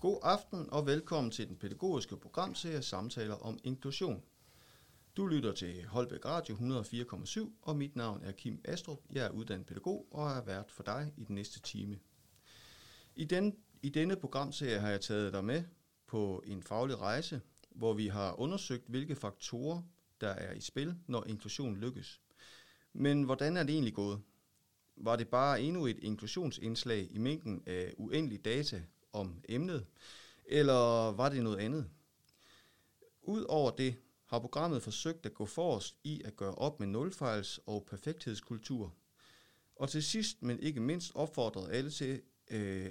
God aften og velkommen til den pædagogiske programserie Samtaler om Inklusion. Du lytter til Holbæk Radio 104,7, og mit navn er Kim Astrup. Jeg er uddannet pædagog og er vært for dig i den næste time. I denne programserie har jeg taget dig med på en faglig rejse, hvor vi har undersøgt, hvilke faktorer, der er i spil, når inklusion lykkes. Men hvordan er det egentlig gået? Var det bare endnu et inklusionsindslag i mængden af uendelig data om emnet, eller var det noget andet? Udover det har programmet forsøgt at gå forrest i at gøre op med nulfejls- og perfekthedskultur. Og til sidst, men ikke mindst, opfordret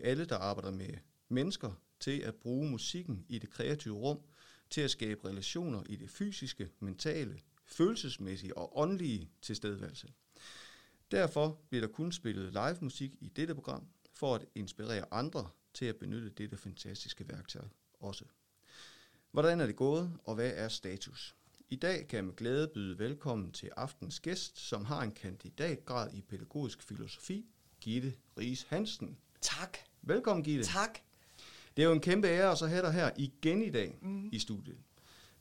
alle, der arbejder med mennesker, til at bruge musikken i det kreative rum til at skabe relationer i det fysiske, mentale, følelsesmæssige og åndelige tilstedeværelse. Derfor bliver der kun spillet live musik i dette program, for at inspirere andre til at benytte dette fantastiske værktøj også. Hvordan er det gået, og hvad er status? I dag kan jeg med glæde byde velkommen til aftens gæst, som har en kandidatgrad i pædagogisk filosofi, Gitte Riis Hansen. Tak. Velkommen, Gitte. Tak. Det er jo en kæmpe ære at så have dig her igen i dag i studiet.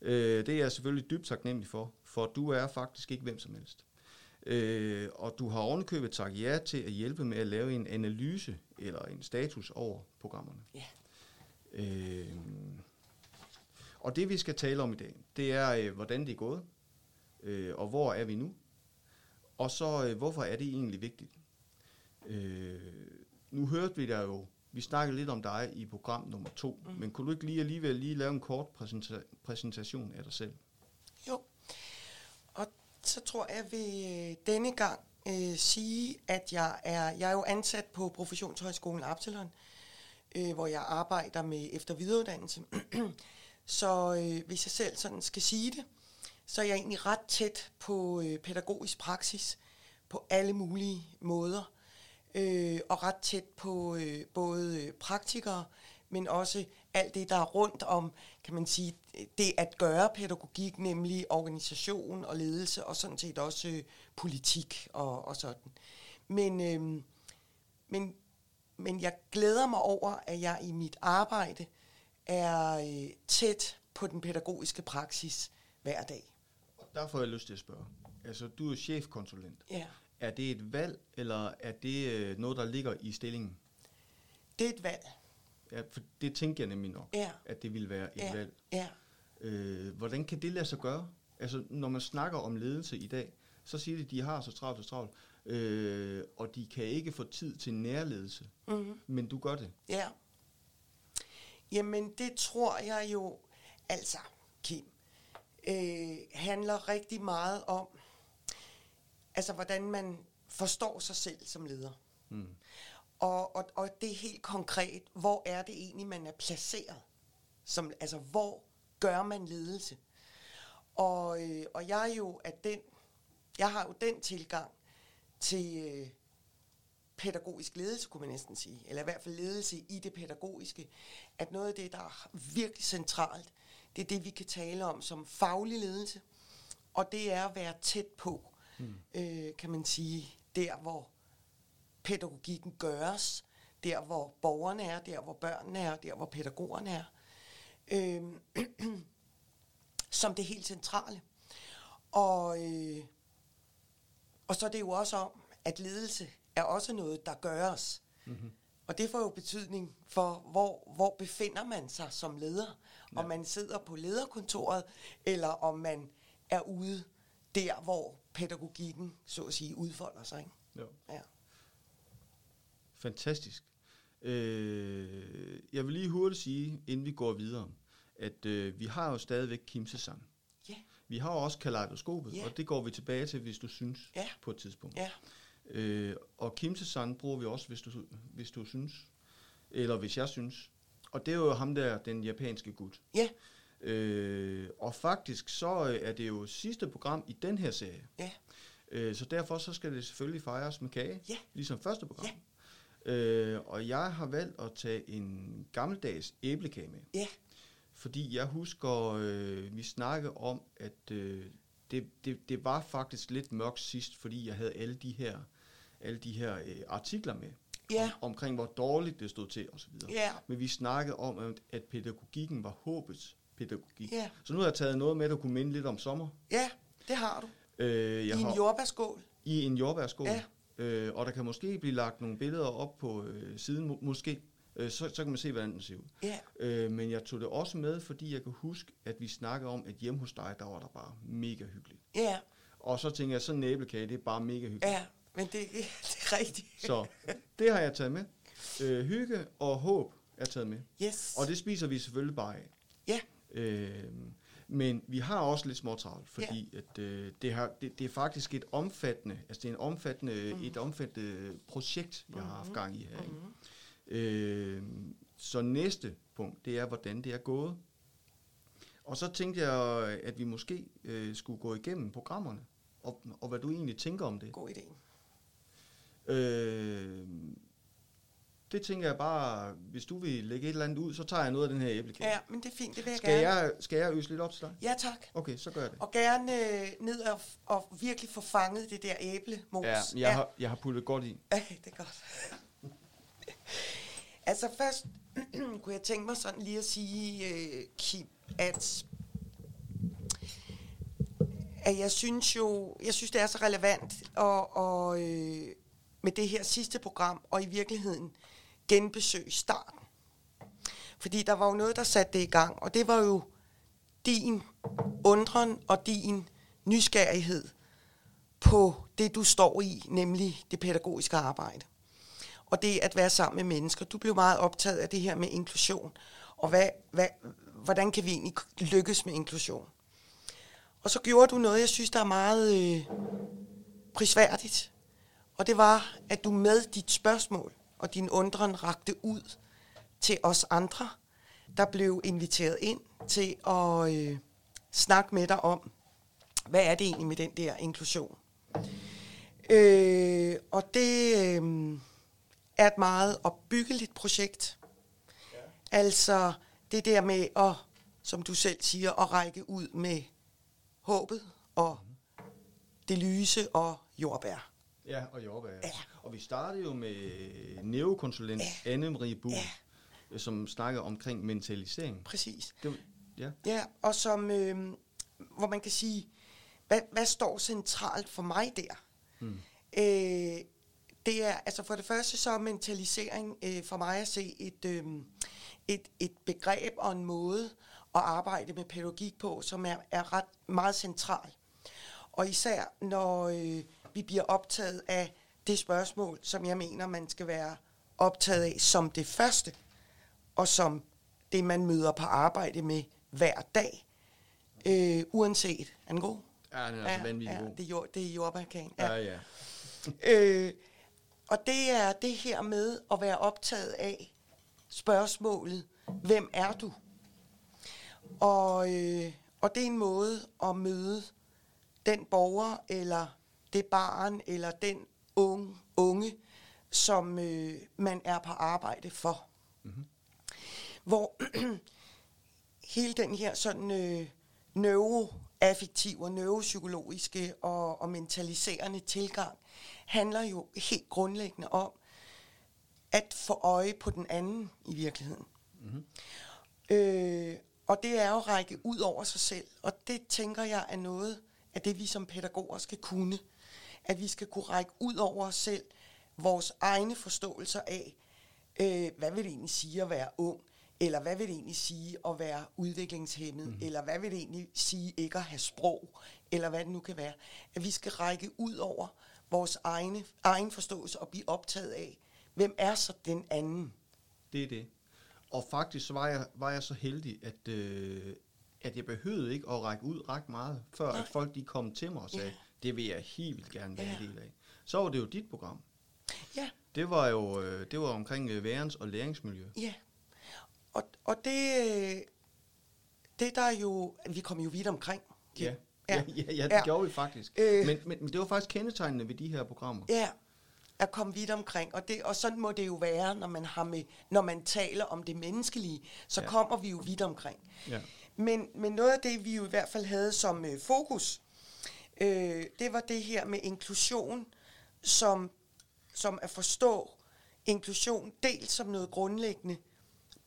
Det er jeg selvfølgelig dybt taknemmelig for du er faktisk ikke hvem som helst. Og du har ovenikøbet sagt ja til at hjælpe med at lave en analyse eller en status over programmerne. Yeah. Og det vi skal tale om i dag, det er hvordan det er gået, og hvor er vi nu, og så hvorfor er det egentlig vigtigt. Nu hørte vi dig jo, vi snakkede lidt om dig i program nummer 2, men kunne du ikke alligevel lave en kort præsentation af dig selv? Jo, og så tror jeg, at jeg vil denne gang sige, at jeg er jo ansat på Professionshøjskolen Absalon, hvor jeg arbejder med efter- og videreuddannelse. Så hvis jeg selv sådan skal sige det, så er jeg egentlig ret tæt på pædagogisk praksis på alle mulige måder, og ret tæt på både praktikere, men også alt det, der er rundt om, kan man sige, det at gøre pædagogik, nemlig organisation og ledelse, og sådan set også politik og sådan. Men jeg glæder mig over, at jeg i mit arbejde er tæt på den pædagogiske praksis hver dag. Og der får jeg lyst til at spørge. Altså, du er chefkonsulent. Ja. Er det et valg, eller er det noget, der ligger i stillingen? Det er et valg. Ja, for det tænker jeg nemlig nok, at det ville være et valg. Ja. Hvordan kan det lade sig gøre? Altså, når man snakker om ledelse i dag, så siger de, at de har så travlt og travlt, og de kan ikke få tid til nærledelse. Mm-hmm. Men du gør det. Ja. Jamen, det tror jeg jo, altså, Kim, handler rigtig meget om, altså, hvordan man forstår sig selv som leder. Mm. Og det er helt konkret, hvor er det egentlig, man er placeret? Som, altså, hvor gør man ledelse? Og jeg er jo af den, jeg har jo den tilgang til pædagogisk ledelse, kunne man næsten sige, eller i hvert fald ledelse i det pædagogiske, at noget af det, der er virkelig centralt, det er det, vi kan tale om som faglig ledelse, og det er at være tæt på, kan man sige, der hvor pædagogikken gøres, der hvor borgerne er, der hvor børnene er, der hvor pædagogerne er, som det helt centrale. Og så er det jo også om, at ledelse er også noget, der gøres. Mm-hmm. Og det får jo betydning for, hvor befinder man sig som leder. Ja. Om man sidder på lederkontoret, eller om man er ude der, hvor pædagogikken, så at sige, udfolder sig. Ikke? Jo. Ja. Fantastisk. Jeg vil lige hurtigt sige, inden vi går videre, at vi har jo stadigvæk Kimsesang. Yeah. Vi har jo også kaleidoskopet, og det går vi tilbage til, hvis du synes på et tidspunkt. Yeah. Og Kimsesang bruger vi også, hvis du synes, eller hvis jeg synes. Og det er jo ham der, den japanske gut. Yeah. Og faktisk så er det jo sidste program i den her serie. Yeah. Så derfor så skal det selvfølgelig fejres med kage, ligesom første program. Yeah. Og jeg har valgt at tage en gammeldags æblekage med. Ja. Yeah. Fordi jeg husker, vi snakkede om, at det var faktisk lidt mørkt sidst, fordi jeg havde alle de her artikler med. ja. omkring hvor dårligt det stod til osv. Ja. Men vi snakkede om, at pædagogikken var håbets pædagogik. Ja. Så nu har jeg taget noget med, der kunne minde lidt om sommer. Ja, det har du. I en jordbærskål. I en jordbærskål. Ja. Og der kan måske blive lagt nogle billeder op på siden, måske. Så kan man se, hvordan den ser ud. Yeah. Men jeg tog det også med, fordi jeg kan huske, at vi snakkede om, at hjemme hos dig, der var der bare mega hyggeligt. Ja. Yeah. Og så tænkte jeg, sådan en æblekage, det er bare mega hyggeligt. Ja, yeah, men det er rigtigt. Så det har jeg taget med. Hygge og håb er taget med. Yes. Og det spiser vi selvfølgelig bare af. Ja. Yeah. Men vi har også lidt småtravlt, fordi yeah. at, det er faktisk et omfattende, altså det er en omfattende, et omfattende projekt, jeg har haft gang i her. Mm-hmm. Så næste punkt, det er, hvordan det er gået. Og så tænkte jeg, at vi måske skulle gå igennem programmerne, og hvad du egentlig tænker om det. God idé. Det tænker jeg bare, hvis du vil lægge et eller andet ud, så tager jeg noget af den her æblekage. Ja, men det er fint, det vil jeg gerne. Skal jeg øse lidt op til dig? Ja, tak. Okay, så gør jeg det. Og gerne ned og virkelig få fanget det der æblemos. Ja, jeg har puttet godt i. Okay, det er godt. Altså først kunne jeg tænke mig sådan lige at sige, Kim, at jeg synes det er så relevant og med det her sidste program, og i virkeligheden genbesøge starten. Fordi der var jo noget, der satte det i gang, og det var jo din undren og din nysgerrighed på det, du står i, nemlig det pædagogiske arbejde. Og det at være sammen med mennesker. Du blev meget optaget af det her med inklusion. Og hvordan kan vi egentlig lykkes med inklusion? Og så gjorde du noget, jeg synes, der er meget prisværdigt. Og det var, at du med dit spørgsmål og din undren rakte ud til os andre, der blev inviteret ind til at snakke med dig om, hvad er det egentlig med den der inklusion? Og det... er et meget opbyggeligt projekt. Ja. Altså det der med at, som du selv siger, at række ud med håbet og det lyse og jordbær. Ja, og jordbær. Ja. Og vi startede jo med neokonsulent Annemaria Sienna Bugge, som snakker omkring mentalisering. Præcis. Det, ja. Ja, og som, hvor man kan sige, hvad står centralt for mig der? Mm. Det er, altså for det første så er mentalisering for mig at se et begreb og en måde at arbejde med pædagogik på, som er ret meget central. Og især når vi bliver optaget af det spørgsmål, som jeg mener, man skal være optaget af som det første, og som det, man møder på arbejde med hver dag, uanset. Er den god? Ja, den er altså vanvittig god. Det er jordbærkagen. Ja, ja. Og det er det her med at være optaget af spørgsmålet, hvem er du? Og det er en måde at møde den borger, eller det barn, eller den unge, som man er på arbejde for. Mm-hmm. Hvor hele den her sådan neuroaffektive og neuropsykologiske og mentaliserende tilgang, handler jo helt grundlæggende om at få øje på den anden i virkeligheden. Mm-hmm. Og det er jo at række ud over sig selv, og det tænker jeg er noget af det, vi som pædagoger skal kunne. At vi skal kunne række ud over os selv, vores egne forståelser af, hvad vil det egentlig sige at være ung, eller hvad vil det egentlig sige at være udviklingshæmmet, eller hvad vil det egentlig sige ikke at have sprog, eller hvad det nu kan være. At vi skal række ud over vores egen forståelse og blive optaget af, hvem er så den anden? Det er det. Og faktisk var jeg så heldig, at jeg behøvede ikke at række ud ret meget, før at folk de kom til mig og sagde, det vil jeg helt gerne være en del af. Så var det jo dit program. Ja. Det var jo omkring værens- og læringsmiljø. Ja. Og det der jo, vi kom jo vidt omkring. Ja. Ja, det gjorde vi faktisk. Men det var faktisk kendetegnende ved de her programmer. Ja, at komme vidt omkring. Og sådan må det jo være, når man har med, når man taler om det menneskelige, så kommer vi jo vidt omkring. Ja. Men noget af det, vi jo i hvert fald havde som fokus, det var det her med inklusion, som at forstå inklusion dels som noget grundlæggende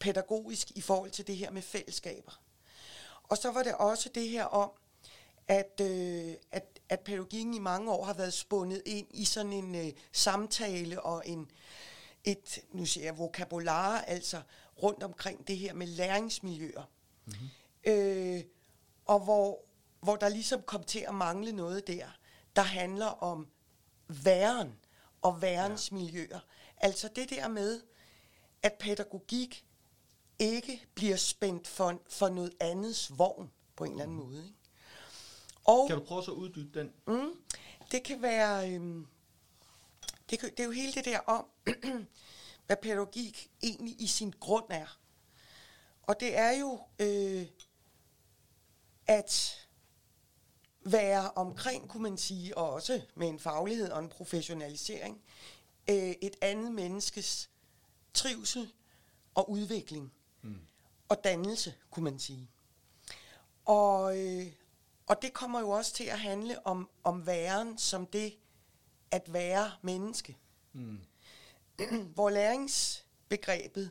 pædagogisk i forhold til det her med fællesskaber. Og så var det også det her om, at pædagogikken i mange år har været spundet ind i sådan en samtale og vokabular, altså rundt omkring det her med læringsmiljøer. Mm-hmm. Og hvor der ligesom kom til at mangle noget der handler om væren og værens miljøer. Altså det der med, at pædagogik ikke bliver spændt for noget andets vogn på en eller anden måde. Ikke? Og kan du prøve så at uddybe den? Det kan være... det er jo hele det der om, hvad pædagogik egentlig i sin grund er. Og det er jo at være omkring, kunne man sige, og også med en faglighed og en professionalisering, et andet menneskes trivsel og udvikling og dannelse, kunne man sige. Og det kommer jo også til at handle om væren som det at være menneske. Hvor læringsbegrebet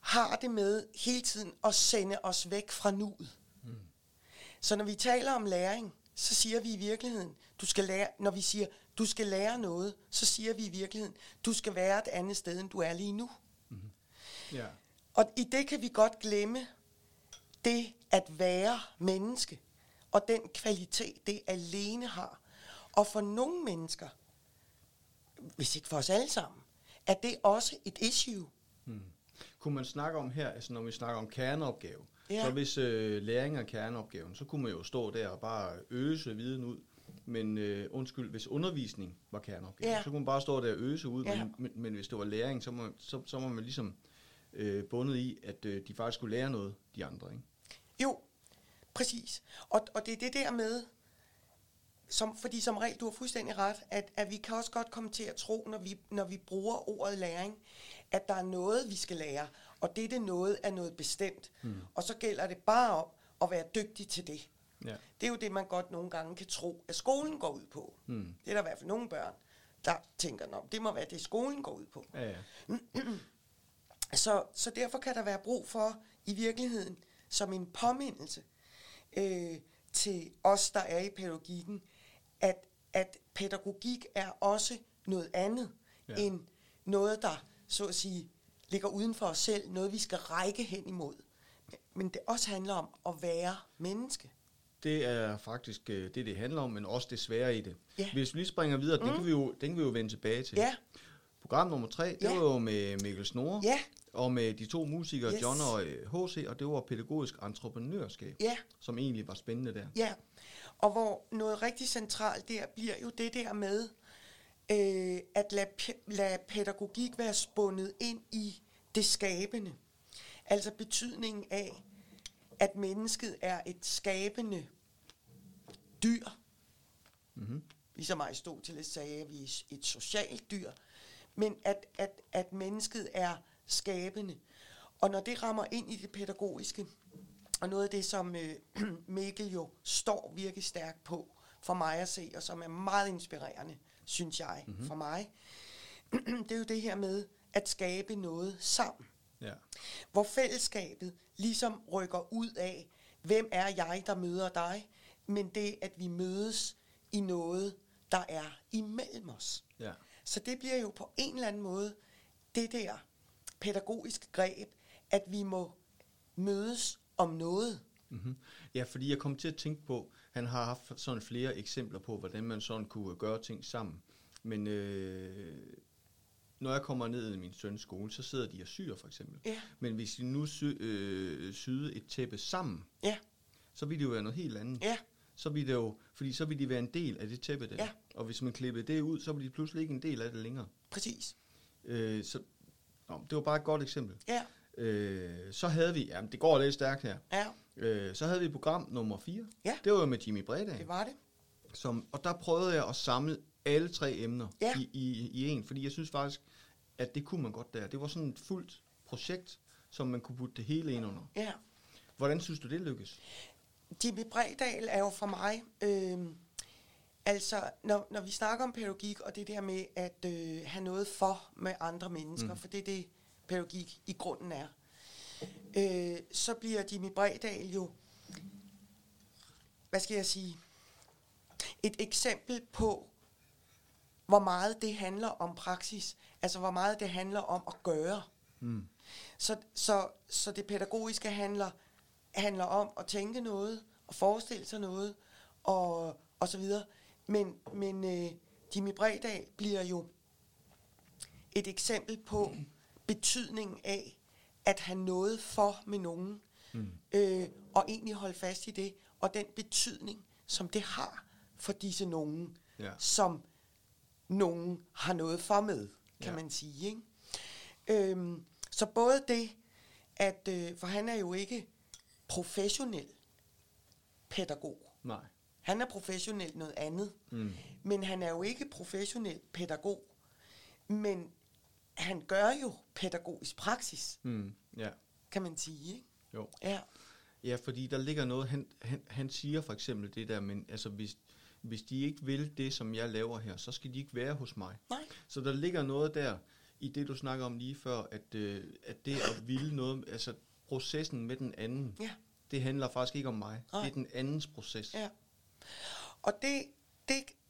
har det med hele tiden at sende os væk fra nuet. Så når vi taler om læring, så siger vi i virkeligheden, du skal lære. Når vi siger, du skal lære noget, så siger vi i virkeligheden, du skal være et andet sted, end du er lige nu. Mm-hmm. Yeah. Og i det kan vi godt glemme det at være menneske, og den kvalitet, det alene har. Og for nogle mennesker, hvis ikke for os alle sammen, er det også et issue. Kunne man snakke om her, altså når vi snakker om kerneopgave, så hvis læring er kerneopgaven, så kunne man jo stå der og bare øse viden ud. Men hvis undervisning var kerneopgaven, så kunne man bare stå der og øse ud. Men hvis det var læring, så var man ligesom bundet i, at de faktisk skulle lære noget, de andre. Ikke? Jo, præcis. Og det er det der med, fordi som regel, du har fuldstændig ret, at vi kan også godt komme til at tro, når vi bruger ordet læring, at der er noget, vi skal lære, og det noget er noget bestemt. Og så gælder det bare om at være dygtig til det. Ja. Det er jo det, man godt nogle gange kan tro, at skolen går ud på. Det er der i hvert fald nogle børn, der tænker, at det må være det, skolen går ud på. Ja, ja. Så derfor kan der være brug for, i virkeligheden, som en påmindelse til os, der er i pædagogikken, at pædagogik er også noget andet end noget, der så at sige ligger uden for os selv, noget vi skal række hen imod. Men det også handler om at være menneske. Det er faktisk det handler om, men også det svære i det. Ja. Hvis vi lige springer videre, den kan vi jo vende tilbage til. Ja. Program nummer 3, det var jo med Mikkel Snorre, og med de to musikere, John og H.C., og det var pædagogisk entreprenørskab, som egentlig var spændende der. Ja, og hvor noget rigtig centralt der bliver jo det der med, at lade pædagogik være spundet ind i det skabende. Altså betydningen af, at mennesket er et skabende dyr. Ligesom Aristoteles sagde, at vi er et socialt dyr. Men at mennesket er skabende. Og når det rammer ind i det pædagogiske, og noget af det, som Mikkel jo står virkelig stærkt på for mig at se, og som er meget inspirerende, synes jeg, for mig, det er jo det her med at skabe noget sammen. Ja. Hvor fællesskabet ligesom rykker ud af, hvem er jeg, der møder dig, men det, at vi mødes i noget, der er imellem os. Ja. Så det bliver jo på en eller anden måde det der pædagogiske greb, at vi må mødes om noget. Mm-hmm. Ja, fordi jeg kom til at tænke på, han har haft sådan flere eksempler på, hvordan man sådan kunne gøre ting sammen. Men når jeg kommer ned i min søns skole, så sidder de og syr for eksempel. Yeah. Men hvis de nu syede et tæppe sammen, så ville det jo være noget helt andet. Yeah. Så ville det jo, fordi så ville de være en del af det tæppe der. Yeah. Og hvis man klippede det ud, så ville de pludselig ikke en del af det længere. Præcis. Det var bare et godt eksempel. Yeah. Så havde vi, det går lidt stærkt her, så havde vi program nummer 4, det var jo med Jimmi Bredahl. Det var det. Og der prøvede jeg at samle alle tre emner i en, fordi jeg synes faktisk, at det kunne man godt der. Det var sådan et fuldt projekt, som man kunne putte det hele ind under. Ja. Hvordan synes du, det lykkedes? Jimmi Bredahl er jo for mig Altså, når vi snakker om pædagogik, og det der med at have noget for med andre mennesker, for det er det, pædagogik i grunden er, så bliver Jimmi Bredahl jo, hvad skal jeg sige, et eksempel på, hvor meget det handler om praksis, altså hvor meget det handler om at gøre. Så det pædagogiske handler om at tænke noget, og forestille sig noget, og så videre. Men Jimmi Bredahl bliver jo et eksempel på betydningen af at have noget for med nogen, og egentlig holde fast i det, og den betydning, som det har for disse nogen, som nogen har noget for med, kan man sige, ikke? Så både det, at for han er jo ikke professionel pædagog. Nej. Han er professionelt noget andet, men han er jo ikke professionel pædagog, men han gør jo pædagogisk praksis, kan man sige, ikke? Jo. Ja, fordi der ligger noget, han siger for eksempel det der, men altså hvis de ikke vil det, som jeg laver her, så skal de ikke være hos mig. Nej. Så der ligger noget der, i det du snakker om lige før, at det at ville noget, altså processen med den anden, det handler faktisk ikke om mig, det er den andens proces. Ja. Og det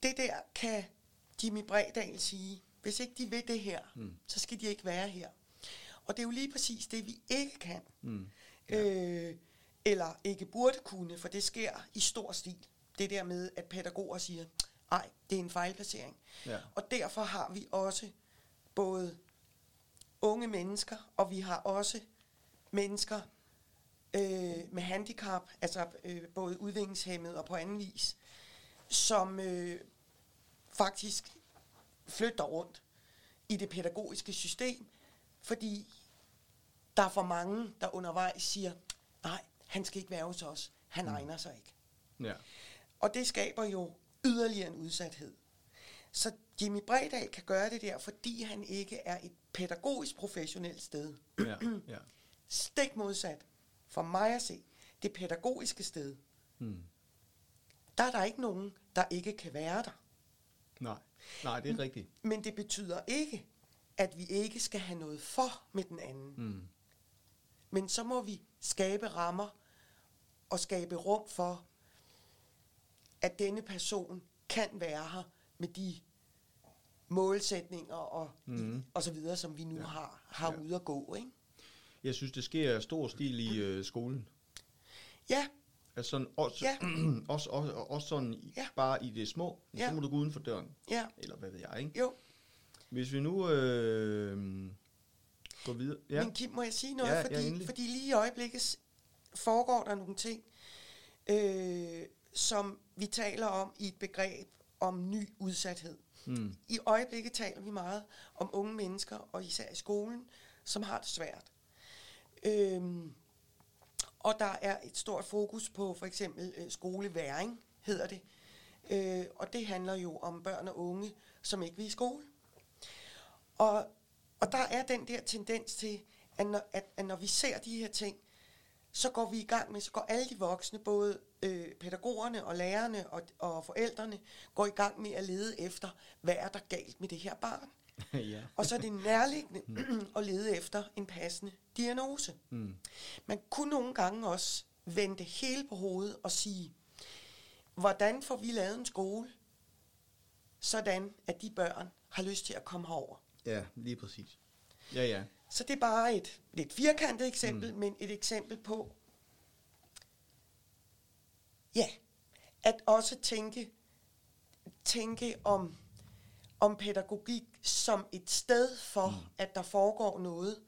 der kan Jimmi Bredahl sige, hvis ikke de vil det her, så skal de ikke være her. Og det er jo lige præcis det, vi ikke kan, eller ikke burde kunne, for det sker i stor stil. Det der med, at pædagoger siger, nej, det er en fejlplacering. Ja. Og derfor har vi også både unge mennesker, og vi har også mennesker med handicap, altså både udviklingshæmmede og på anden vis, som faktisk flytter rundt i det pædagogiske system, fordi der er for mange, der undervejs siger, nej, han skal ikke være hos os, han egner sig ikke. Ja. Og det skaber jo yderligere en udsathed. Så Jimmi Bredahl kan gøre det der, fordi han ikke er et pædagogisk professionelt sted. Ja. Ja. Stik modsat. For mig at se, det pædagogiske sted, der er der ikke nogen, der ikke kan være der. Nej, det er rigtigt. Men det betyder ikke, at vi ikke skal have noget for med den anden. Men så må vi skabe rammer og skabe rum for, at denne person kan være her med de målsætninger og så videre, som vi nu har ude at gå, ikke? Jeg synes, det sker stor stil i skolen. Ja. Altså sådan, også sådan bare i det små. Så må du gå uden for døren. Ja. Eller hvad ved jeg, ikke? Jo. Hvis vi nu går videre. Ja. Men Kim, må jeg sige noget? Fordi lige i øjeblikket foregår der nogle ting, som vi taler om i et begreb om ny udsathed. I øjeblikket taler vi meget om unge mennesker, og især i skolen, som har det svært. Og der er et stort fokus på for eksempel skoleværing, hedder det. Og det handler jo om børn og unge, som ikke vil i skole. Og der er den der tendens til, at når vi ser de her ting, så går vi i gang med, så går alle de voksne, både pædagogerne og lærerne og forældrene, går i gang med at lede efter, hvad er der galt med det her barn? Og så er det nærliggende at lede efter en passende diagnose. Man kunne nogle gange også vende det hele på hovedet og sige, hvordan får vi lavet en skole, sådan at de børn har lyst til at komme herover? Ja, lige præcis. Ja. Så det er bare et lidt firkantet eksempel, men et eksempel på, at også tænke om pædagogik som et sted for, at der foregår noget,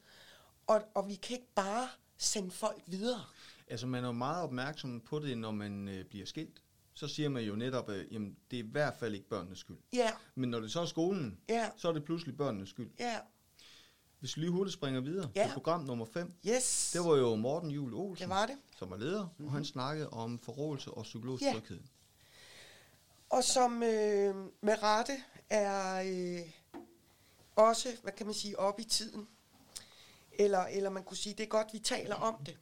og vi kan ikke bare sende folk videre. Altså man er jo meget opmærksom på det, når man bliver skilt. Så siger man jo netop, jamen det er i hvert fald ikke børnenes skyld. Yeah. Men når det så er skolen, så er det pludselig børnenes skyld. Yeah. Hvis vi lige hurtigt springer videre til program nummer 5, det var jo Morten Juul Olsen, det var det, som var leder, og han snakkede om forrådelse og psykologisk tryghed. Og som med rette er også, hvad kan man sige, op i tiden. Eller man kunne sige, det er godt, vi taler om det.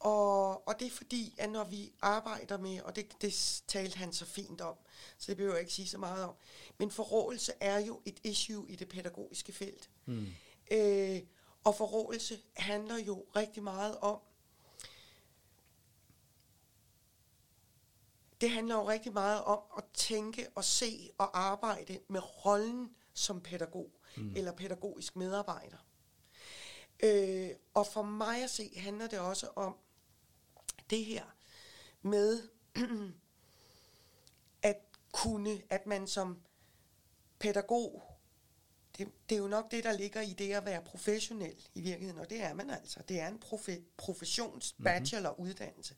Og det er fordi, at når vi arbejder med, og det talte han så fint om, så det behøver jeg ikke sige så meget om, men forråelse er jo et issue i det pædagogiske felt. Mm. Og forråelse handler jo rigtig meget om, det handler jo rigtig meget om at tænke og se og arbejde med rollen som pædagog eller pædagogisk medarbejder. Og for mig at se handler det også om det her med at kunne, at man som pædagog, det er jo nok det, der ligger i det at være professionel i virkeligheden, og det er man altså. Det er en professionsbacheloruddannelse.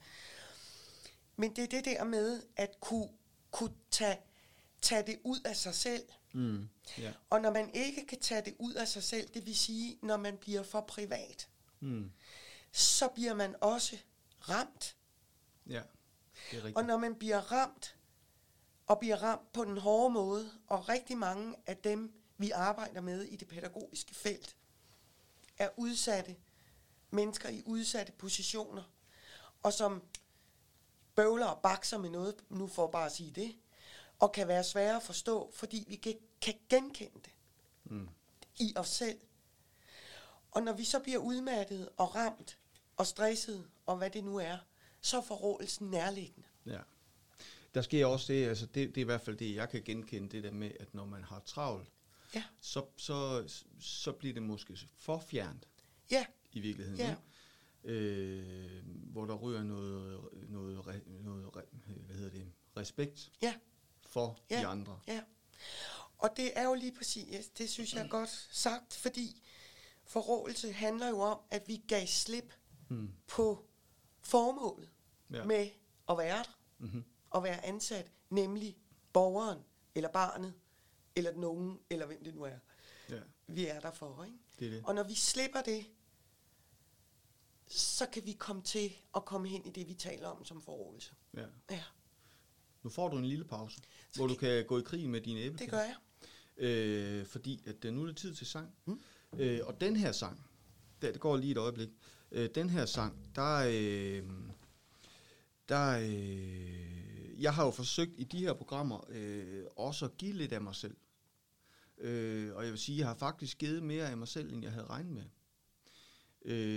Men det er det der med at kunne tage det ud af sig selv. Mm, yeah. Og når man ikke kan tage det ud af sig selv, det vil sige, når man bliver for privat, så bliver man også ramt. Ja, det er rigtigt. Og når man bliver ramt, og bliver ramt på den hårde måde, og rigtig mange af dem, vi arbejder med i det pædagogiske felt, er udsatte mennesker i udsatte positioner, og som bøvler og bakser med noget, nu for bare at sige det, og kan være svære at forstå, fordi vi kan genkende det i os selv. Og når vi så bliver udmattet og ramt og stresset, og hvad det nu er, så er forrådelsen nærliggende. Ja. Der sker også det, altså det er i hvert fald det, jeg kan genkende, det der med, at når man har travlt, ja, så bliver det måske for fjernt i virkeligheden. Ja. Hvor der ryger noget hvad hedder det, respekt for de andre. Ja. Og det er jo lige præcis, det synes jeg er godt sagt, fordi forrådelse handler jo om, at vi gav slip på formålet med at være der, at være ansat, nemlig borgeren, eller barnet, eller den unge, eller hvem det nu er, vi er der for. Ikke? Det. Og når vi slipper det, så kan vi komme til at komme hen i det, vi taler om som forrådelse. Ja. Ja. Nu får du en lille pause, så hvor du kan gå i krig med dine æblekager. Det gør jeg. Fordi at nu er det tid til sang. Og den her sang, det går lige et øjeblik, den her sang, der jeg har jo forsøgt i de her programmer også at give lidt af mig selv. Og jeg vil sige, jeg har faktisk givet mere af mig selv, end jeg havde regnet med.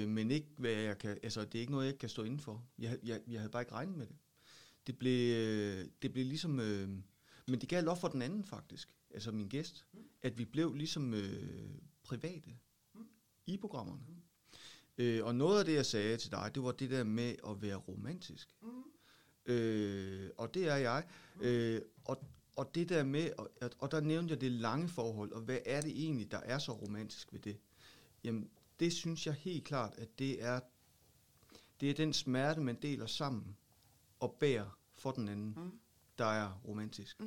Men ikke, hvad jeg kan, altså, det er ikke noget, jeg kan stå indenfor. Jeg havde bare ikke regnet med det. Det blev ligesom... men det gav lov for den anden, faktisk. Altså min gæst. At vi blev ligesom private i programmerne. Og noget af det, jeg sagde til dig, det var det der med at være romantisk. Og det er jeg. Og det der med... Og der nævnte jeg det lange forhold. Og hvad er det egentlig, der er så romantisk ved det? Jamen, det synes jeg helt klart, at det er den smerte, man deler sammen og bærer for den anden, der er romantisk.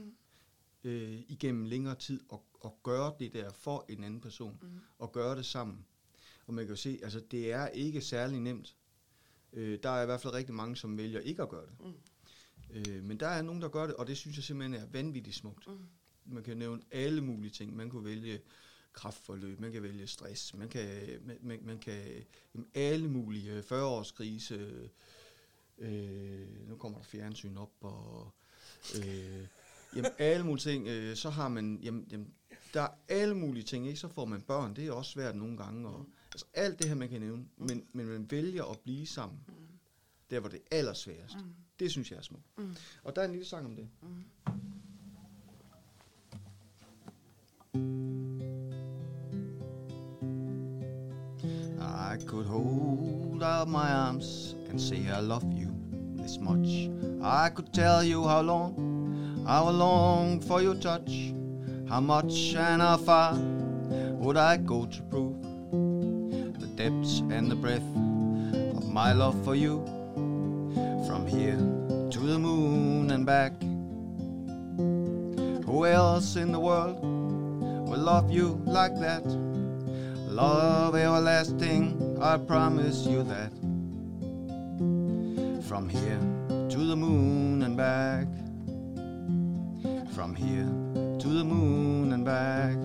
Igennem længere tid at gøre det der for en anden person, og gøre det sammen. Og man kan jo se, altså det er ikke særlig nemt. Der er i hvert fald rigtig mange, som vælger ikke at gøre det. Men der er nogen, der gør det, og det synes jeg simpelthen er vanvittigt smukt. Man kan nævne alle mulige ting. Man kunne vælge kraftforløb, man kan vælge stress, man kan alle mulige 40-årskrise, nu kommer der fjernsyn op, og alle mulige ting, så har man, der er alle mulige ting, ikke? Så får man børn, det er også svært nogle gange, og, altså alt det her, man kan nævne, men man vælger at blive sammen, der hvor det er allersværest, det synes jeg er smukt. Og der er en lille sang om det. I could hold out my arms and say I love you this much. I could tell you how long for your touch, how much and how far would I go to prove the depths and the breadth of my love for you, from here to the moon and back. Who else in the world will love you like that? Love everlasting, I promise you that. From here to the moon and back. From here to the moon and back.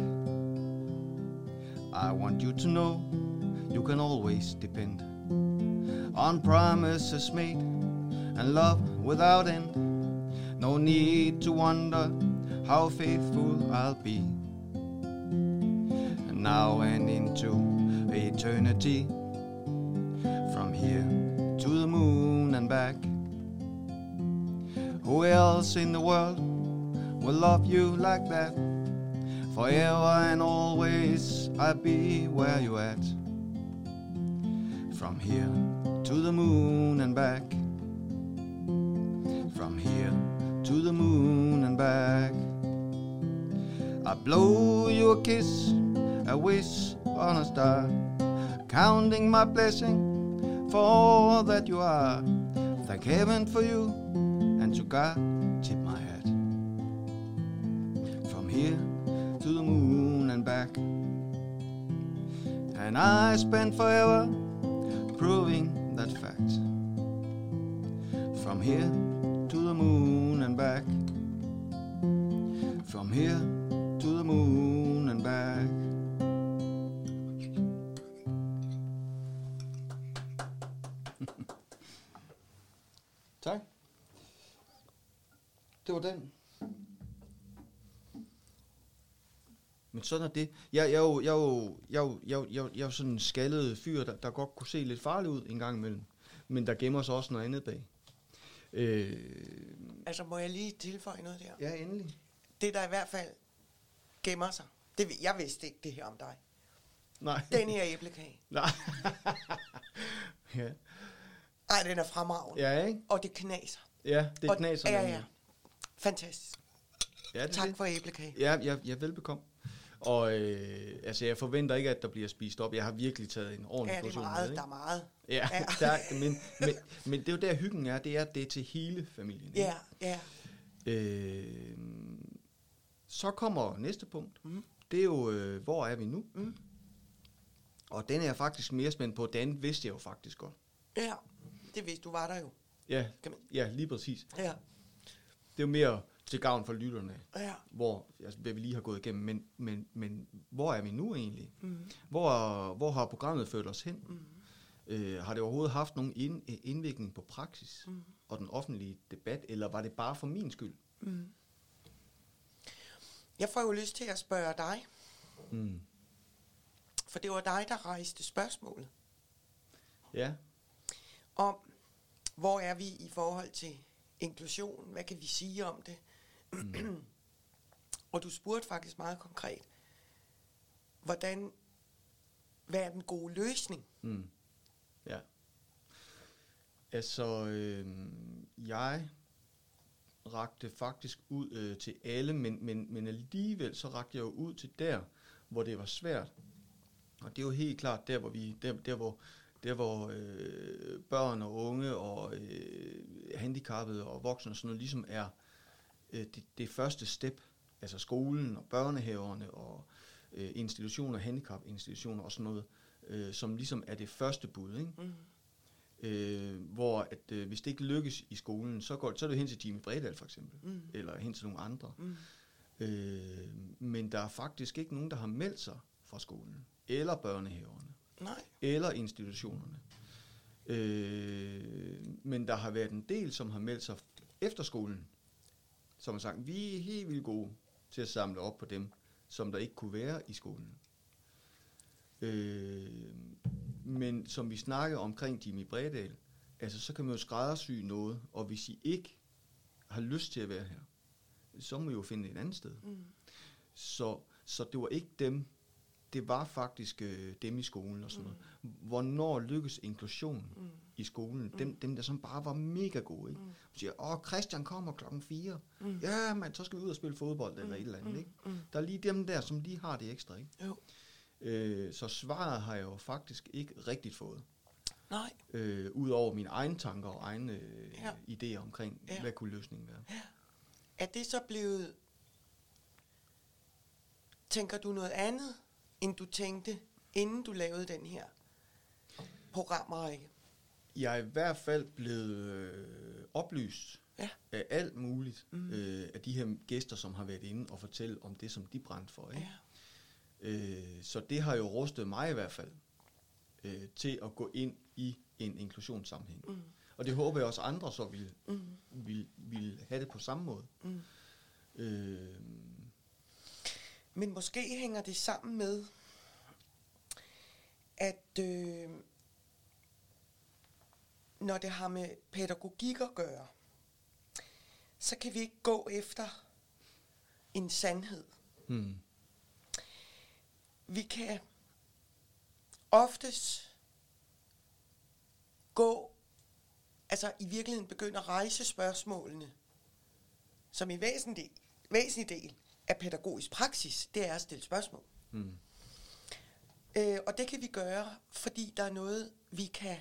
I want you to know you can always depend on promises made and love without end. No need to wonder how faithful I'll be, and now and into eternity, from here to the moon and back. Who else in the world will love you like that? Forever and always I'll be where you at, from here to the moon and back, from here to the moon and back. I blow you a kiss, a wish on a star, counting my blessing for all that you are. Thank heaven for you, and to God tip my hat, from here to the moon and back. And I spend forever proving that fact, from here to the moon and back, from here to the moon and back. Tak. Det var den. Men sådan er det. Jeg er jo sådan en skaldet fyr, der godt kunne se lidt farlig ud en gang imellem. Men der gemmer sig også noget andet bag. Altså, må jeg lige tilføje noget der? Ja, endelig. Det, der i hvert fald gemmer sig. Det, jeg vidste ikke det her om dig. Nej. Den her æblekage. Nej. Ja. Ej, den er fremragende. Ja, ikke? Og det knaser. Ja, det knaser. Ja. Fantastisk. Ja, tak det. For æblekage. Ja, jeg er velbekomme. Og altså, jeg forventer ikke, at der bliver spist op. Jeg har virkelig taget en ordentlig portion med. Ja, det er meget. Ja, men det er jo der hyggen er. Det er, det er til hele familien. Ja, ja. Så kommer næste punkt. Mm. Det er jo, hvor er vi nu? Mm. Og den er jeg faktisk mere spændt på. Den vidste jeg jo faktisk godt. Ja, det vidste du var der jo. Ja, ja, lige præcis. Ja. Det er jo mere til gavn for lytterne, ja. Hvor altså, vi lige har gået igennem, men hvor er vi nu egentlig? Mm-hmm. Hvor har programmet ført os hen? Mm-hmm. Har det overhovedet haft nogen indvirkning på praksis mm-hmm. og den offentlige debat, eller var det bare for min skyld? Mm-hmm. Jeg får jo lyst til at spørge dig, for det var dig, der rejste spørgsmålet. Ja. Om, hvor er vi i forhold til inklusion? Hvad kan vi sige om det? Mm. Og du spurgte faktisk meget konkret, hvad er den gode løsning? Mm. Ja. Altså, jeg rakte faktisk ud til alle, men alligevel så rakte jeg jo ud til der, hvor det var svært. Og det er jo helt klart der, hvor vi... Der hvor børn og unge og handicappede og voksne og sådan noget ligesom er det første step, altså skolen og børnehaverne og institutioner, handicapinstitutioner og sådan noget, som ligesom er det første bud, ikke? Mm-hmm. Hvor at, hvis det ikke lykkes i skolen, så er det hen til Jimmi Bredahl for eksempel, mm-hmm. eller hen til nogle andre. Mm-hmm. Men der er faktisk ikke nogen, der har meldt sig fra skolen eller børnehaverne. Nej. Eller institutionerne. Men der har været en del, som har meldt sig efter skolen, som har sagt, vi er helt vildt gode til at samle op på dem, som der ikke kunne være i skolen. Men som vi snakkede omkring Jimmi Bredahl, altså så kan man jo skræddersy noget, og hvis I ikke har lyst til at være her, så må I jo finde et andet sted. Mm. Så det var ikke dem, det var faktisk dem i skolen og sådan noget. Hvornår lykkes inklusion i skolen? Dem, der som bare var mega gode, ikke? De siger, Christian kommer 4:00. Ja, men så skal vi ud og spille fodbold eller et eller andet, ikke? Der er lige dem der, som lige har det ekstra, ikke? Jo. Så svaret har jeg jo faktisk ikke rigtigt fået. Nej. Udover mine egne tanker og egne idéer omkring, hvad kunne løsningen være. Ja. Er det så blevet... Tænker du noget andet, end du tænkte, inden du lavede den her programrække? Jeg er i hvert fald blevet oplyst af alt muligt af de her gæster, som har været inde og fortælle om det, som de brændte for. Ikke? Ja. Så det har jo rustet mig i hvert fald til at gå ind i en inklusionssammenhæng. Mm. Og det håber jeg også andre så vil have det på samme måde. Mm. Men måske hænger det sammen med, at når det har med pædagogik at gøre, så kan vi ikke gå efter en sandhed. Mm. Vi kan oftest gå, altså i virkeligheden begynde at rejse spørgsmålene, som en væsentlig del af pædagogisk praksis, det er at stille spørgsmål. Mm. Og det kan vi gøre, fordi der er noget, vi kan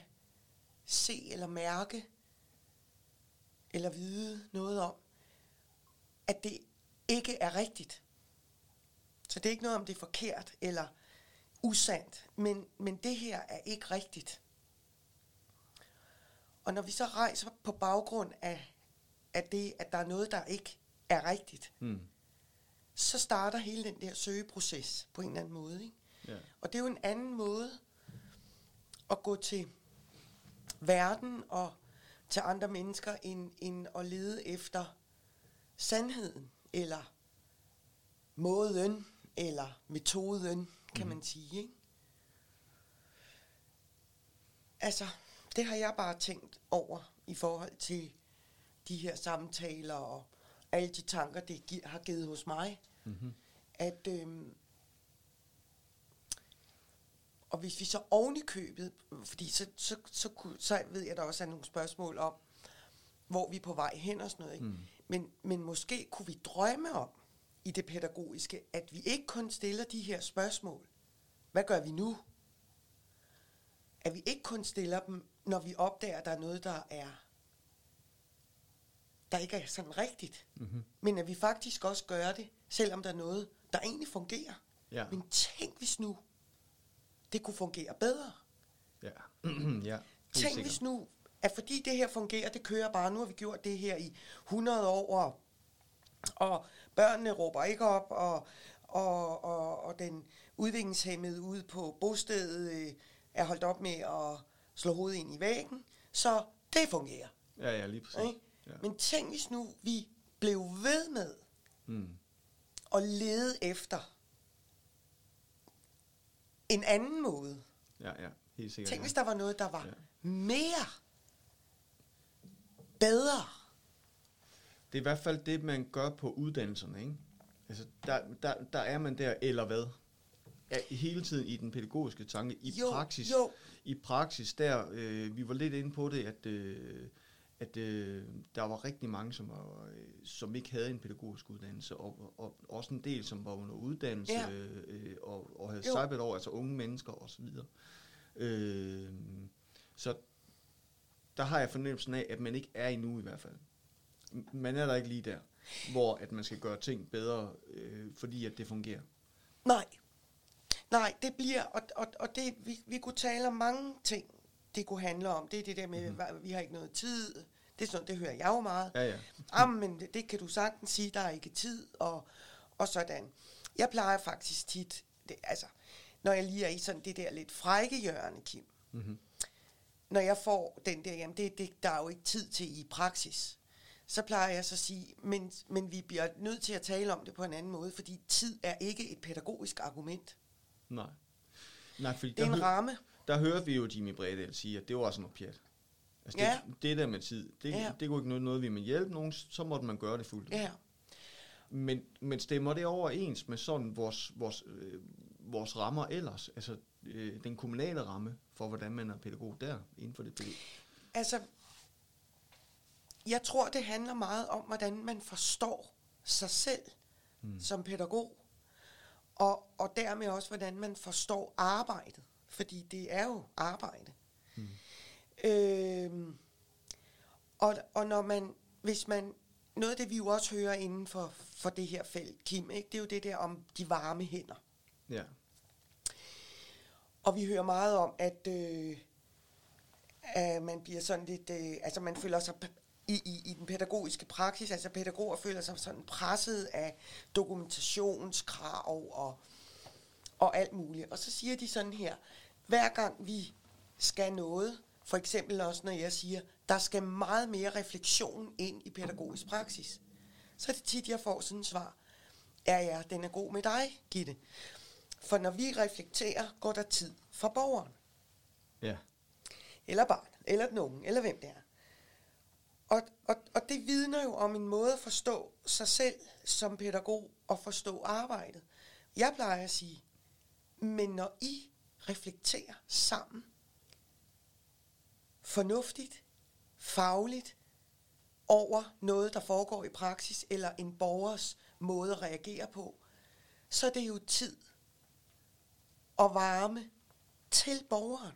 se eller mærke, eller vide noget om, at det ikke er rigtigt. Så det er ikke noget om, det er forkert eller usandt, men det her er ikke rigtigt. Og når vi så rejser på baggrund af det, at der er noget, der ikke er rigtigt, så starter hele den der søgeproces på en eller anden måde. Ikke? Yeah. Og det er jo en anden måde at gå til verden og til andre mennesker, end at lede efter sandheden, eller måden, eller metoden, kan man sige. Ikke? Altså, det har jeg bare tænkt over i forhold til de her samtaler og alle de tanker, det har givet hos mig. Mm-hmm. At, og hvis vi så oven i købet, fordi så ved jeg, der også er nogle spørgsmål om, hvor vi er på vej hen og sådan noget. Ikke? Mm. Men måske kunne vi drømme om, i det pædagogiske, at vi ikke kun stiller de her spørgsmål. Hvad gør vi nu? At vi ikke kun stiller dem, når vi opdager, at der er noget, der ikke er sådan rigtigt. Mm-hmm. Men at vi faktisk også gør det, selvom der er noget, der egentlig fungerer. Ja. Men tænk hvis nu, det kunne fungere bedre. Ja. Ja, tænk sikkert. Hvis nu, at fordi det her fungerer, det kører bare. Nu har vi gjort det her i 100 år, og børnene råber ikke op, og den udviklingshæmmede ude på bostedet er holdt op med at slå hovedet ind i væggen, så det fungerer. Ja, lige præcis. Okay? Ja. Men tænk hvis nu, vi blev ved med at lede efter en anden måde. Ja, helt sikkert. Tænk hvis der var noget, der var mere, bedre. Det er i hvert fald det, man gør på uddannelserne, ikke? Altså, der er man der, eller hvad? Ja, hele tiden i den pædagogiske tanke, praksis. Jo. I praksis, der, vi var lidt inde på det, at der var rigtig mange, som ikke havde en pædagogisk uddannelse, og også en del, som var under uddannelse, og havde sabbat over, altså unge mennesker osv. Så der har jeg fornemmelsen af, at man ikke er endnu i hvert fald. Man er der ikke lige der, hvor at man skal gøre ting bedre, fordi at det fungerer. Nej, det bliver, og det, vi kunne tale om mange ting, det kunne handle om. Det er det der med, vi har ikke noget tid. Det er sådan, det hører jeg jo meget. Ja. Men det kan du sagtens sige, der er ikke tid, og sådan. Jeg plejer faktisk tit, når jeg lige er i sådan det der lidt frække hjørne, Kim. Mm-hmm. Når jeg får den der, jamen det der er jo ikke tid til i praksis. Så plejer jeg så at sige, men vi bliver nødt til at tale om det på en anden måde, fordi tid er ikke et pædagogisk argument. Nej, fordi det er en ramme. Der hører vi jo Jimmi Bredahl sige, at det var også noget pjat. Altså det der med tid, det kunne ikke noget, vi med hjælp nogen, så måtte man gøre det fuldt. Ja. Men stemmer det overens med sådan vores rammer ellers? Altså den kommunale ramme for, hvordan man er pædagog der, inden for det pædagog? Altså, jeg tror, det handler meget om, hvordan man forstår sig selv som pædagog, og dermed også, hvordan man forstår arbejdet, fordi det er jo arbejde. Mm. Og når man, hvis man, noget af det, vi jo også hører inden for det her felt, Kim, ikke? Det er jo det der om de varme hænder. Ja. Og vi hører meget om, at man bliver sådan lidt, man føler sig I den pædagogiske praksis, altså pædagoger føler sig sådan presset af dokumentationskrav og alt muligt. Og så siger de sådan her, hver gang vi skal noget, For eksempel også, når jeg siger, der skal meget mere refleksion ind i pædagogisk praksis. Så er det tit, jeg får sådan et svar. Ja, den er god med dig, Gitte. For når vi reflekterer, går der tid for borgeren. Ja. Eller barnet, eller den unge, eller hvem det er. Og det vidner jo om en måde at forstå sig selv som pædagog og forstå arbejdet. Jeg plejer at sige, men når I reflekterer sammen, fornuftigt, fagligt, over noget, der foregår i praksis, eller en borgers måde at reagere på, så er det jo tid og varme til borgeren.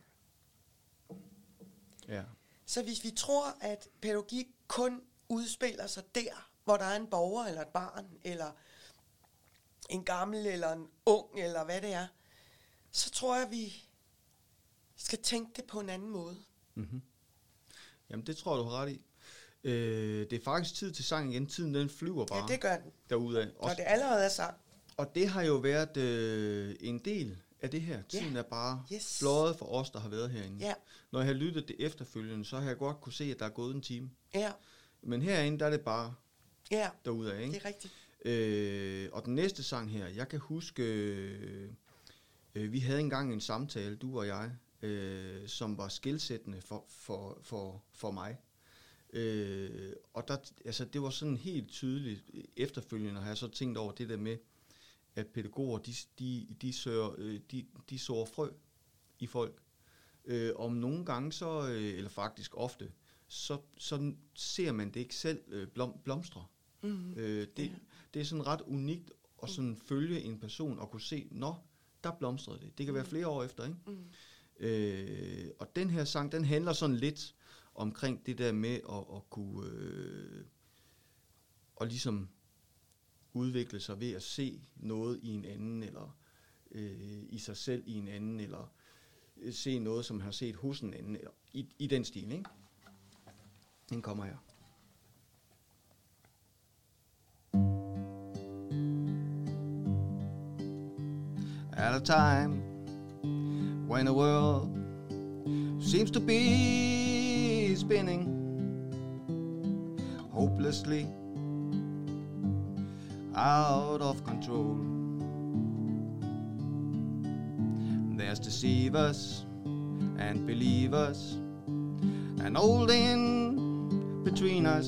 Ja. Så hvis vi tror, at pædagogik kun udspiller sig der, hvor der er en borger, eller et barn, eller en gammel, eller en ung, eller hvad det er, så tror jeg, vi skal tænke det på en anden måde. Mm-hmm. Jamen, det tror jeg, du har ret i. Det er faktisk tid til sang igen. Tiden den flyver bare. Ja, det gør den. Derudad. Og det allerede er sang. Og det har jo været en del af det her. Tiden er bare fløjet for os, der har været herinde. Ja. Når jeg har lyttet det efterfølgende, så har jeg godt kunne se, at der er gået en time. Ja. Men herinde, der er det bare derudad. Ikke? Det er rigtigt. Og den næste sang her, jeg kan huske, vi havde engang en samtale, du og jeg, som var skilsættende for mig. Og der, altså, det var sådan helt tydeligt efterfølgende, har jeg så tænkt over det der med, at pædagoger, de sår frø i folk. Og nogle gange så, eller faktisk ofte, så ser man det ikke selv blomstre. Mm-hmm. Det er sådan ret unikt at sådan følge en person og kunne se, nå, der blomstrede det. Det kan være flere år efter, ikke? Mm-hmm. Og den her sang, den handler sådan lidt omkring det der med at kunne og ligesom udvikle sig ved at se noget i en anden, eller i sig selv i en anden, eller se noget, som har set hos en anden, eller i den stil, ikke? Den kommer her. At a time when the world seems to be spinning hopelessly out of control, there's deceivers and believers and old in between us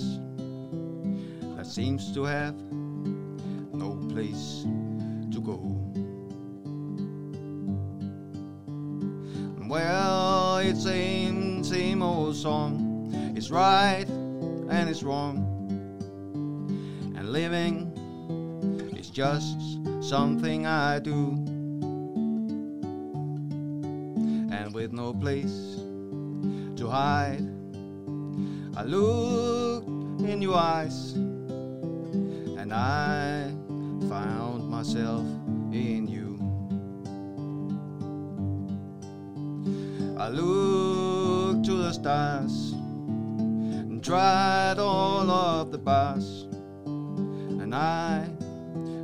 that seems to have no place to go. Well, it's same old song. It's right and it's wrong, and living is just something I do, and with no place to hide, I looked in your eyes and I found myself in you. I looked to the stars and tried all of the bars, and I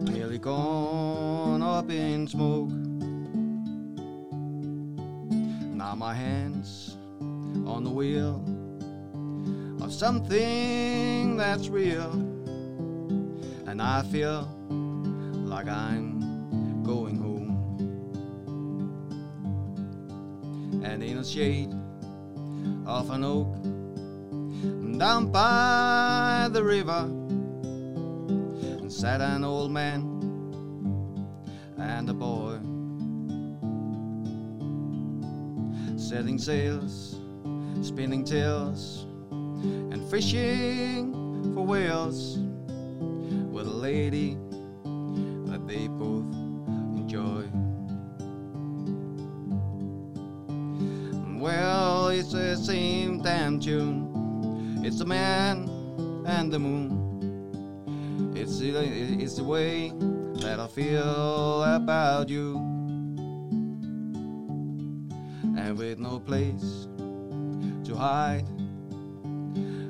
nearly gone up in smoke. Now my hands on the wheel of something that's real, and I feel like I'm going home. And in the shade of an oak, down by the river, and sat an old man and a boy, setting sails, spinning tails, and fishing for whales with a lady that they both enjoy. Well, it's the same damn tune. It's the man and the moon. It's the way that I feel about you. And with no place to hide,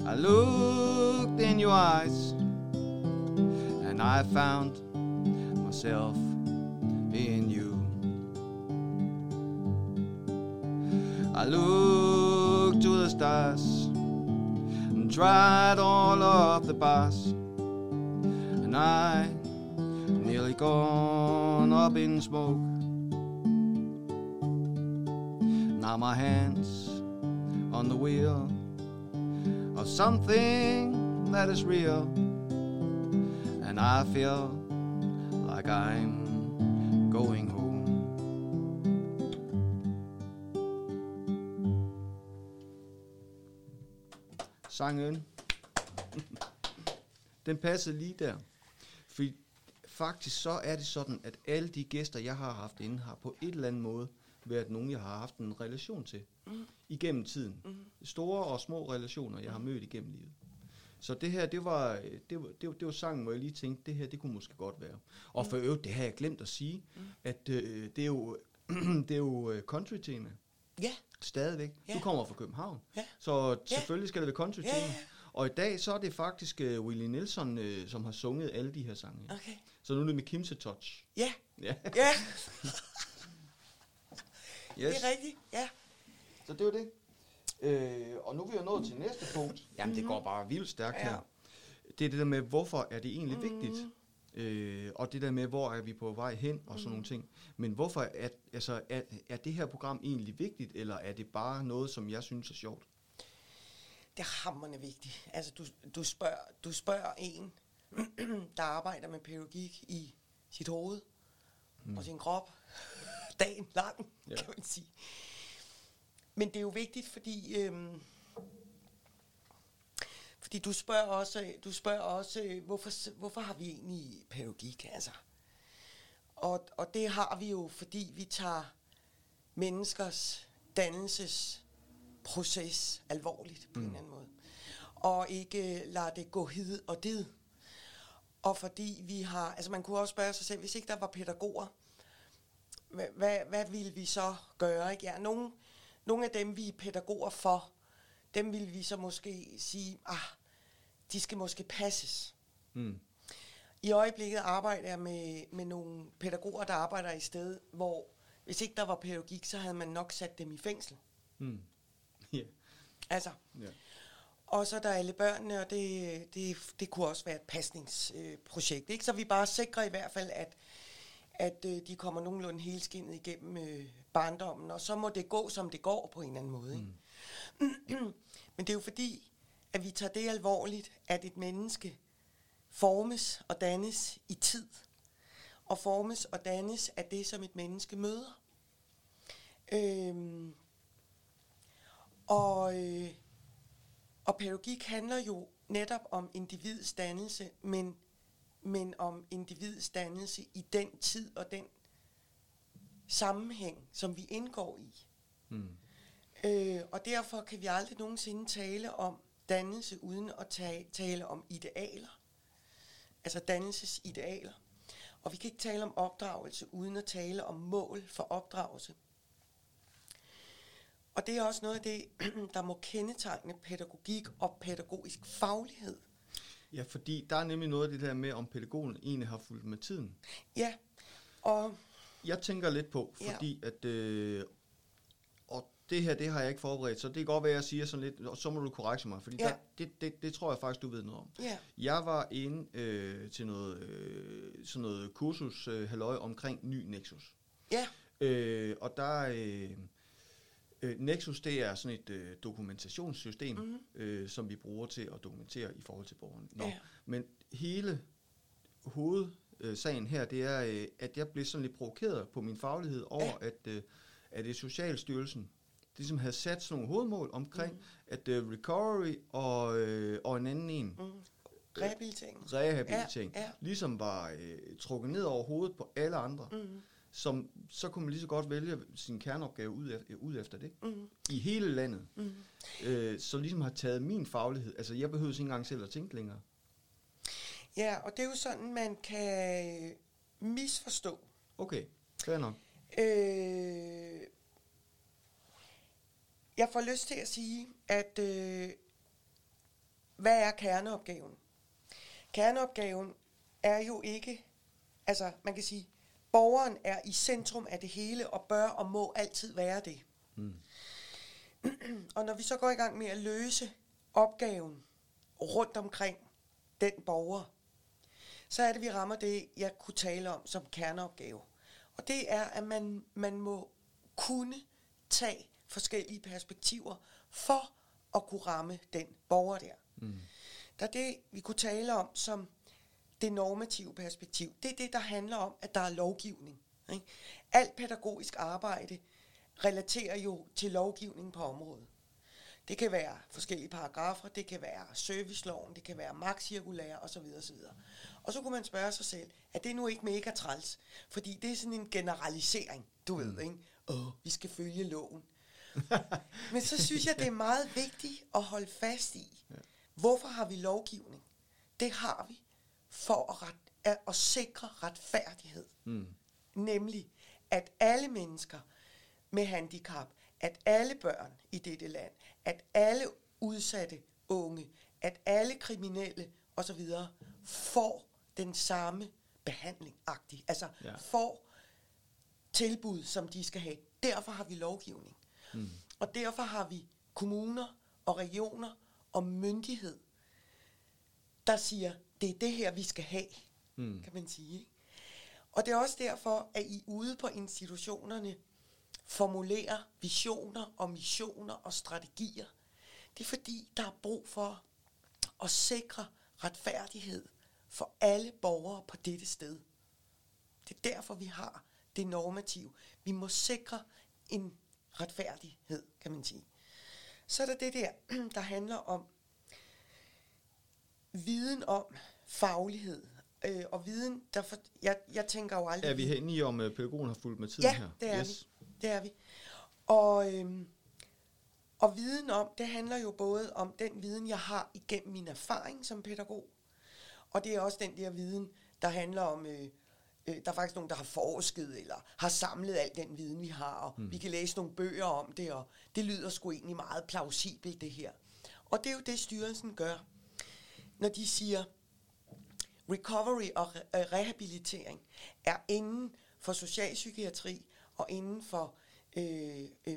I looked in your eyes and I found myself in you. I looked to stars and dried all of the bars. And I nearly gone up in smoke. Now my hands on the wheel of something that is real, and I feel like I'm going home. Sangen, den passede lige der, for faktisk så er det sådan, at alle de gæster, jeg har haft inde, har på et eller andet måde været nogen, jeg har haft en relation til igennem tiden. Store og små relationer, jeg har mødt igennem livet. Så det her, det var sangen, hvor jeg lige tænkte, det her, det kunne måske godt være. Og for øvrigt, det har jeg glemt at sige, at det er jo country-tema. Ja. Stadigvæk. Ja. Du kommer fra København, ja. Så selvfølgelig skal det være country-tema. Ja, ja. Og i dag, så er det faktisk Willie Nelson, som har sunget alle de her sange. Okay. Så nu er det med Kim's Touch. Ja. Ja. Ja. Yes. Det er rigtigt, ja. Så det var det. Og nu er vi jo nået til næste punkt. Jamen, det går bare vildt stærkt her. Det er det der med, hvorfor er det egentlig vigtigt? Og det der med, hvor er vi på vej hen, og sådan nogle ting. Men hvorfor er det her program egentlig vigtigt, eller er det bare noget, som jeg synes er sjovt? Det er hamrende vigtigt. Altså, du spørger en, der arbejder med pædagogik i sit hoved og sin krop dagen lang, kan man sige. Men det er jo vigtigt, fordi du spørger også hvorfor har vi egentlig pædagogik, altså? Og det har vi jo, fordi vi tager menneskers dannelsesproces alvorligt på en eller anden måde. Og ikke lader det gå hid og did. Og fordi vi har, altså man kunne også spørge sig selv, hvis ikke der var pædagoger, hvad ville vi så gøre, ikke? Ja, nogle af dem, vi er pædagoger for, dem vil vi så måske sige, de skal måske passes. I øjeblikket arbejder jeg med nogle pædagoger, der arbejder i sted, hvor hvis ikke der var pædagogik, så havde man nok sat dem i fængsel. Yeah. Altså. Yeah. Og så der er alle børnene, og det kunne også være et pasningsprojekt. Ikke? Så vi bare sikrer i hvert fald, at de kommer nogenlunde helskindet igennem barndommen, og så må det gå, som det går på en eller anden måde. Ikke? Men det er jo fordi, at vi tager det alvorligt, at et menneske formes og dannes i tid, og formes og dannes af det, som et menneske møder. Og pædagogik handler jo netop om individets dannelse, men om individets dannelse i den tid og den sammenhæng, som vi indgår i. Og derfor kan vi aldrig nogensinde tale om dannelse uden at tale om idealer. Altså dannelsesidealer. Og vi kan ikke tale om opdragelse uden at tale om mål for opdragelse. Og det er også noget af det, der må kendetegne pædagogik og pædagogisk faglighed. Ja, fordi der er nemlig noget af det der med, om pædagogen egentlig har fulgt med tiden. Ja, og... Jeg tænker lidt på, fordi at... og det her, det har jeg ikke forberedt, så det kan godt være, at jeg siger sådan lidt, og så må du korrekte mig, fordi det tror jeg faktisk, du ved noget om. Ja. Jeg var inde til noget, sådan noget kursus, halløj, omkring ny Nexus. Ja. Og der... Nexus, det er sådan et dokumentationssystem, som vi bruger til at dokumentere i forhold til borgerne. Men hele hovedsagen her, det er, at jeg blev sådan lidt provokeret på min faglighed over, at Socialstyrelsen ligesom havde sat sådan nogle hovedmål omkring, at recovery og en anden en. Rehabilitering. Ja. Ligesom var trukket ned over hovedet på alle andre. Som så kunne man lige så godt vælge sin kerneopgave ud efter det, i hele landet, så ligesom har taget min faglighed. Altså, jeg behøver ikke engang selv at tænke længere. Ja, og det er jo sådan, man kan misforstå. Okay, fair nok. Jeg får lyst til at sige, at hvad er kerneopgaven? Kerneopgaven er jo ikke, altså man kan sige, borgeren er i centrum af det hele og bør og må altid være det. Og når vi så går i gang med at løse opgaven rundt omkring den borger, så er det, vi rammer det, jeg kunne tale om som kerneopgave. Og det er, at man må kunne tage forskellige perspektiver for at kunne ramme den borger der. Mm. Der er det, vi kunne tale om som det normative perspektiv. Det er det, der handler om, at der er lovgivning. Ikke? Alt pædagogisk arbejde relaterer jo til lovgivningen på området. Det kan være forskellige paragrafer, det kan være serviceloven, det kan være magtcirkulære osv. osv. Og så kunne man spørge sig selv, er det nu ikke mega træls? Fordi det er sådan en generalisering, du ved, ikke? Vi skal følge loven. Men så synes jeg, det er meget vigtigt at holde fast i. Hvorfor har vi lovgivning? Det har vi for at sikre retfærdighed. Mm. Nemlig, at alle mennesker med handicap, at alle børn i dette land, at alle udsatte unge, at alle kriminelle osv. får den samme behandling-agtig. Altså får tilbud, som de skal have. Derfor har vi lovgivning. Mm. Og derfor har vi kommuner og regioner og myndighed, der siger, det er det her, vi skal have, kan man sige. Ikke? Og det er også derfor, at I ude på institutionerne formulerer visioner og missioner og strategier. Det er fordi, der er brug for at sikre retfærdighed for alle borgere på dette sted. Det er derfor, vi har det normative. Vi må sikre en retfærdighed, kan man sige. Så er der det der, der handler om viden om faglighed. Og viden, jeg tænker jo aldrig... Er vi herinde i, om pædagogen har fulgt med tiden her? Ja, det er vi. Det er vi. Og viden om, det handler jo både om den viden, jeg har igennem min erfaring som pædagog, og det er også den der viden, der handler om... Der er faktisk nogen, der har forsket eller har samlet al den viden, vi har, og vi kan læse nogle bøger om det, og det lyder sgu egentlig meget plausibelt, det her. Og det er jo det, styrelsen gør, når de siger, recovery og rehabilitering er inden for socialpsykiatri og inden for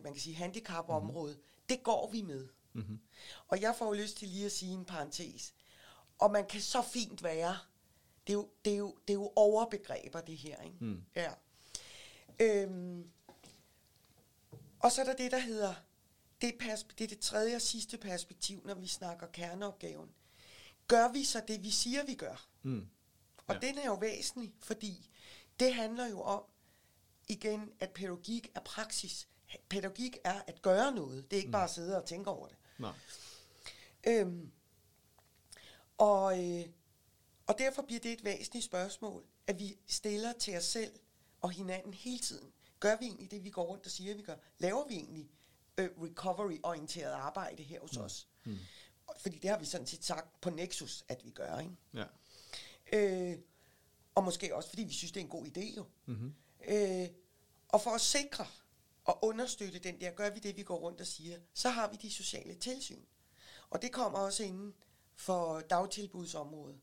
man kan sige, handicapområdet. Det går vi med. Mm-hmm. Og jeg får jo lyst til lige at sige en parentes. Og man kan så fint være... Det er jo overbegreber, det her, ikke? Mm. Ja. Og så er der det, der hedder, det er det tredje og sidste perspektiv, når vi snakker kerneopgaven. Gør vi så det, vi siger, vi gør? Mm. Og den er jo væsentlig, fordi det handler jo om, igen, at pædagogik er praksis. Pædagogik er at gøre noget. Det er ikke bare at sidde og tænke over det. Nej. Og derfor bliver det et væsentligt spørgsmål, at vi stiller til os selv og hinanden hele tiden. Gør vi egentlig det, vi går rundt og siger, vi gør? Laver vi egentlig recovery-orienteret arbejde her hos os? Mm. Fordi det har vi sådan set sagt på Nexus, at vi gør, ikke? Ja. Og måske også, fordi vi synes, det er en god idé, jo. Mm-hmm. Og for at sikre og understøtte den der, gør vi det, vi går rundt og siger, så har vi de sociale tilsyn. Og det kommer også inden for dagtilbudsområdet.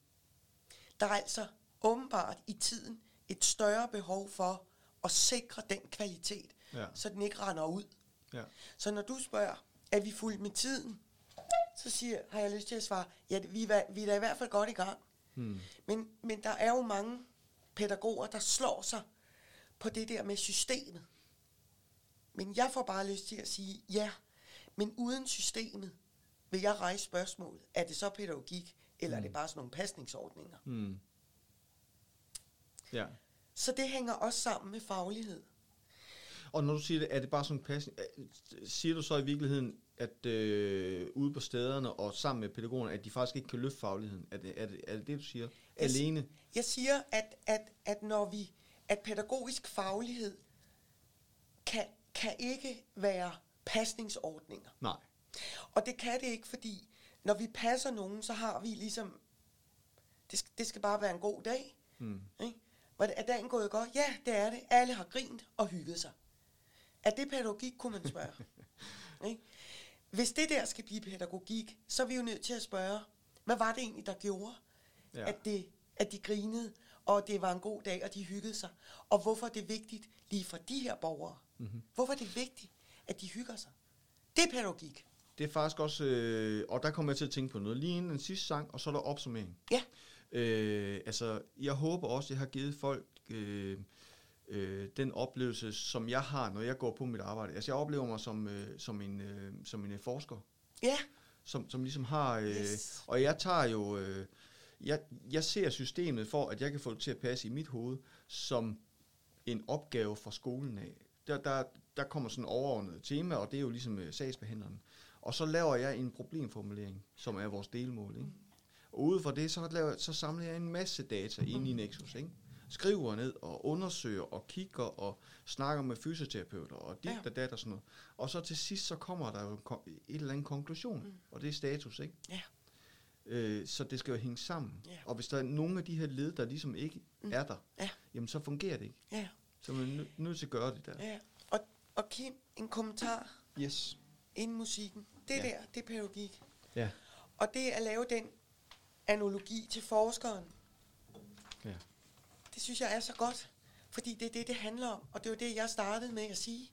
Der er altså åbenbart i tiden et større behov for at sikre den kvalitet, så den ikke render ud. Ja. Så når du spørger, er vi fuldt med tiden, så har jeg lyst til at svare, ja, vi er da i hvert fald godt i gang. Hmm. Men der er jo mange pædagoger, der slår sig på det der med systemet. Men jeg får bare lyst til at sige, ja, men uden systemet vil jeg rejse spørgsmålet, er det så pædagogik? Eller er det bare sådan nogle pasningsordninger? Mm. Ja. Så det hænger også sammen med faglighed. Og når du siger det, er det bare sådan en pasning... Siger du så i virkeligheden, at ude på stederne og sammen med pædagogerne, at de faktisk ikke kan løfte fagligheden? Er det, du siger? Alene? Jeg siger, at når vi... At pædagogisk faglighed kan ikke være pasningsordninger. Nej. Og det kan det ikke, fordi... Når vi passer nogen, så har vi ligesom, det skal bare være en god dag. Mm. Ikke? Er dagen gået godt? Ja, det er det. Alle har grint og hygget sig. Er det pædagogik, kunne man spørge. Ikke? Hvis det der skal blive pædagogik, så er vi jo nødt til at spørge, hvad var det egentlig, der gjorde, at de grinede, og det var en god dag, og de hyggede sig? Og hvorfor er det vigtigt lige for de her borgere? Mm-hmm. Hvorfor er det vigtigt, at de hygger sig? Det er pædagogik. Det er faktisk også, og der kommer jeg til at tænke på noget lige inden den sidste sang, og så er der opsummering. Ja. Altså, jeg håber også, at jeg har givet folk den oplevelse, som jeg har, når jeg går på mit arbejde. Altså, jeg oplever mig som en forsker. Ja. Som ligesom har... Yes. Og jeg tager jo... Jeg ser systemet for, at jeg kan få det til at passe i mit hoved, som en opgave fra skolen af. Der kommer sådan et overordnet tema, og det er jo ligesom sagsbehandleren. Og så laver jeg en problemformulering, som er vores delmål, ikke? Og ude fra det, så samler jeg en masse data ind i Nexus, ikke? Skriver ned og undersøger og kigger og snakker med fysioterapeuter og dit og dat og sådan noget. Og så til sidst, så kommer der jo et eller andet konklusion, og det er status, ikke? Ja. Så det skal jo hænge sammen. Yeah. Og hvis der er nogle af de her led, der ligesom ikke er der, jamen så fungerer det ikke. Yeah. Så man er nødt til at gøre det der. Yeah. Og Kim, en kommentar inden musikken. Det der, det er pædagogik. Yeah. Og det at lave den analogi til forskeren, det synes jeg er så godt. Fordi det er det, det handler om. Og det var det, jeg startede med at sige.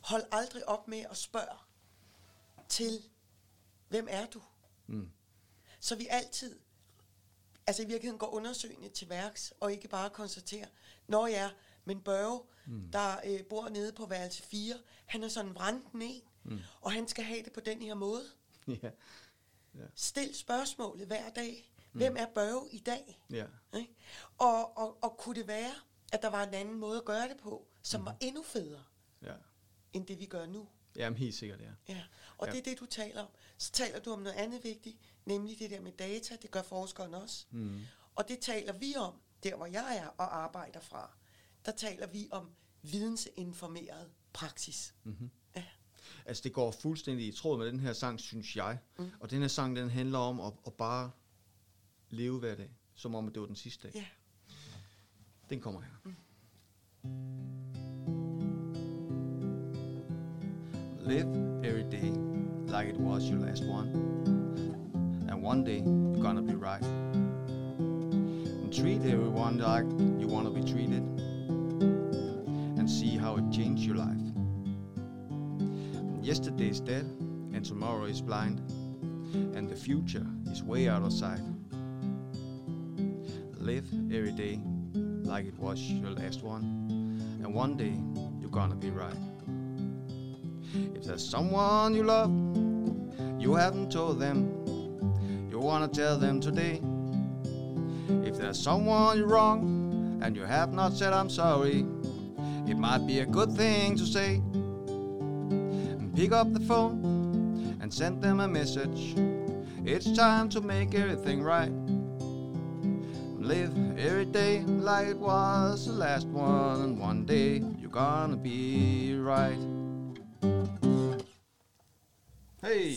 Hold aldrig op med at spørge til, hvem er du? Mm. Så vi altid, altså i virkeligheden, går undersøgende til værks, og ikke bare konstaterer, når jeg men Børge, der bor nede på værelse 4, han er sådan vranden en, og han skal have det på den her måde. Yeah. Yeah. Stil spørgsmålet hver dag. Hvem er Børge i dag? Yeah. Og kunne det være, at der var en anden måde at gøre det på, som var endnu federe, end det vi gør nu? Jamen helt sikkert, ja. Og det er det, du taler om. Så taler du om noget andet vigtigt, nemlig det der med data, det gør forskeren også. Mm. Og det taler vi om, der hvor jeg er og arbejder fra. Der taler vi om vidensinformeret praksis. Mm-hmm. Ja. Altså det går fuldstændig i tråd med den her sang, synes jeg. Mm. Og den her sang, den handler om at bare leve hver dag, som om det var den sidste dag. Yeah. Den kommer her. Live every day like it was your last one, and one day you're gonna be right, and treat everyone like you wanna be treated, and see how it changed your life. Yesterday is dead and tomorrow is blind, and the future is way out of sight. Live every day like it was your last one, and one day you're gonna be right. If there's someone you love, you haven't told them, you wanna tell them today. If there's someone you're wrong, and you have not said I'm sorry, it might be a good thing to say. And pick up the phone, and send them a message. It's time to make everything right. Live every day like it was the last one, and one day you're gonna be right. Hey.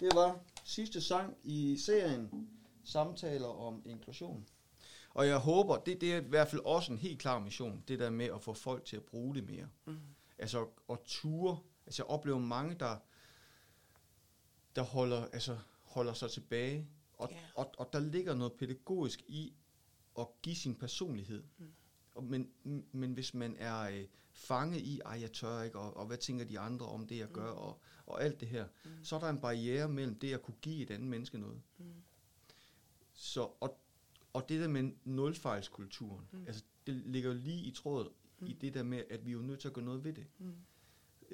Det var sidste sang i serien Samtaler om inklusion. Og jeg håber, det er i hvert fald også en helt klar mission, det der med at få folk til at bruge det mere. Mm. Altså at ture. Altså jeg oplever mange, der holder sig tilbage. Og der ligger noget pædagogisk i at give sin personlighed. Men hvis man er fanget i, jeg tør ikke, og hvad tænker de andre om det, jeg gør, og alt det her, så er der en barriere mellem det, at kunne give et andet menneske noget. Mm. Så, og det der med nulfejlskulturen, altså det ligger jo lige i trådet i det der med, at vi er jo nødt til at gøre noget ved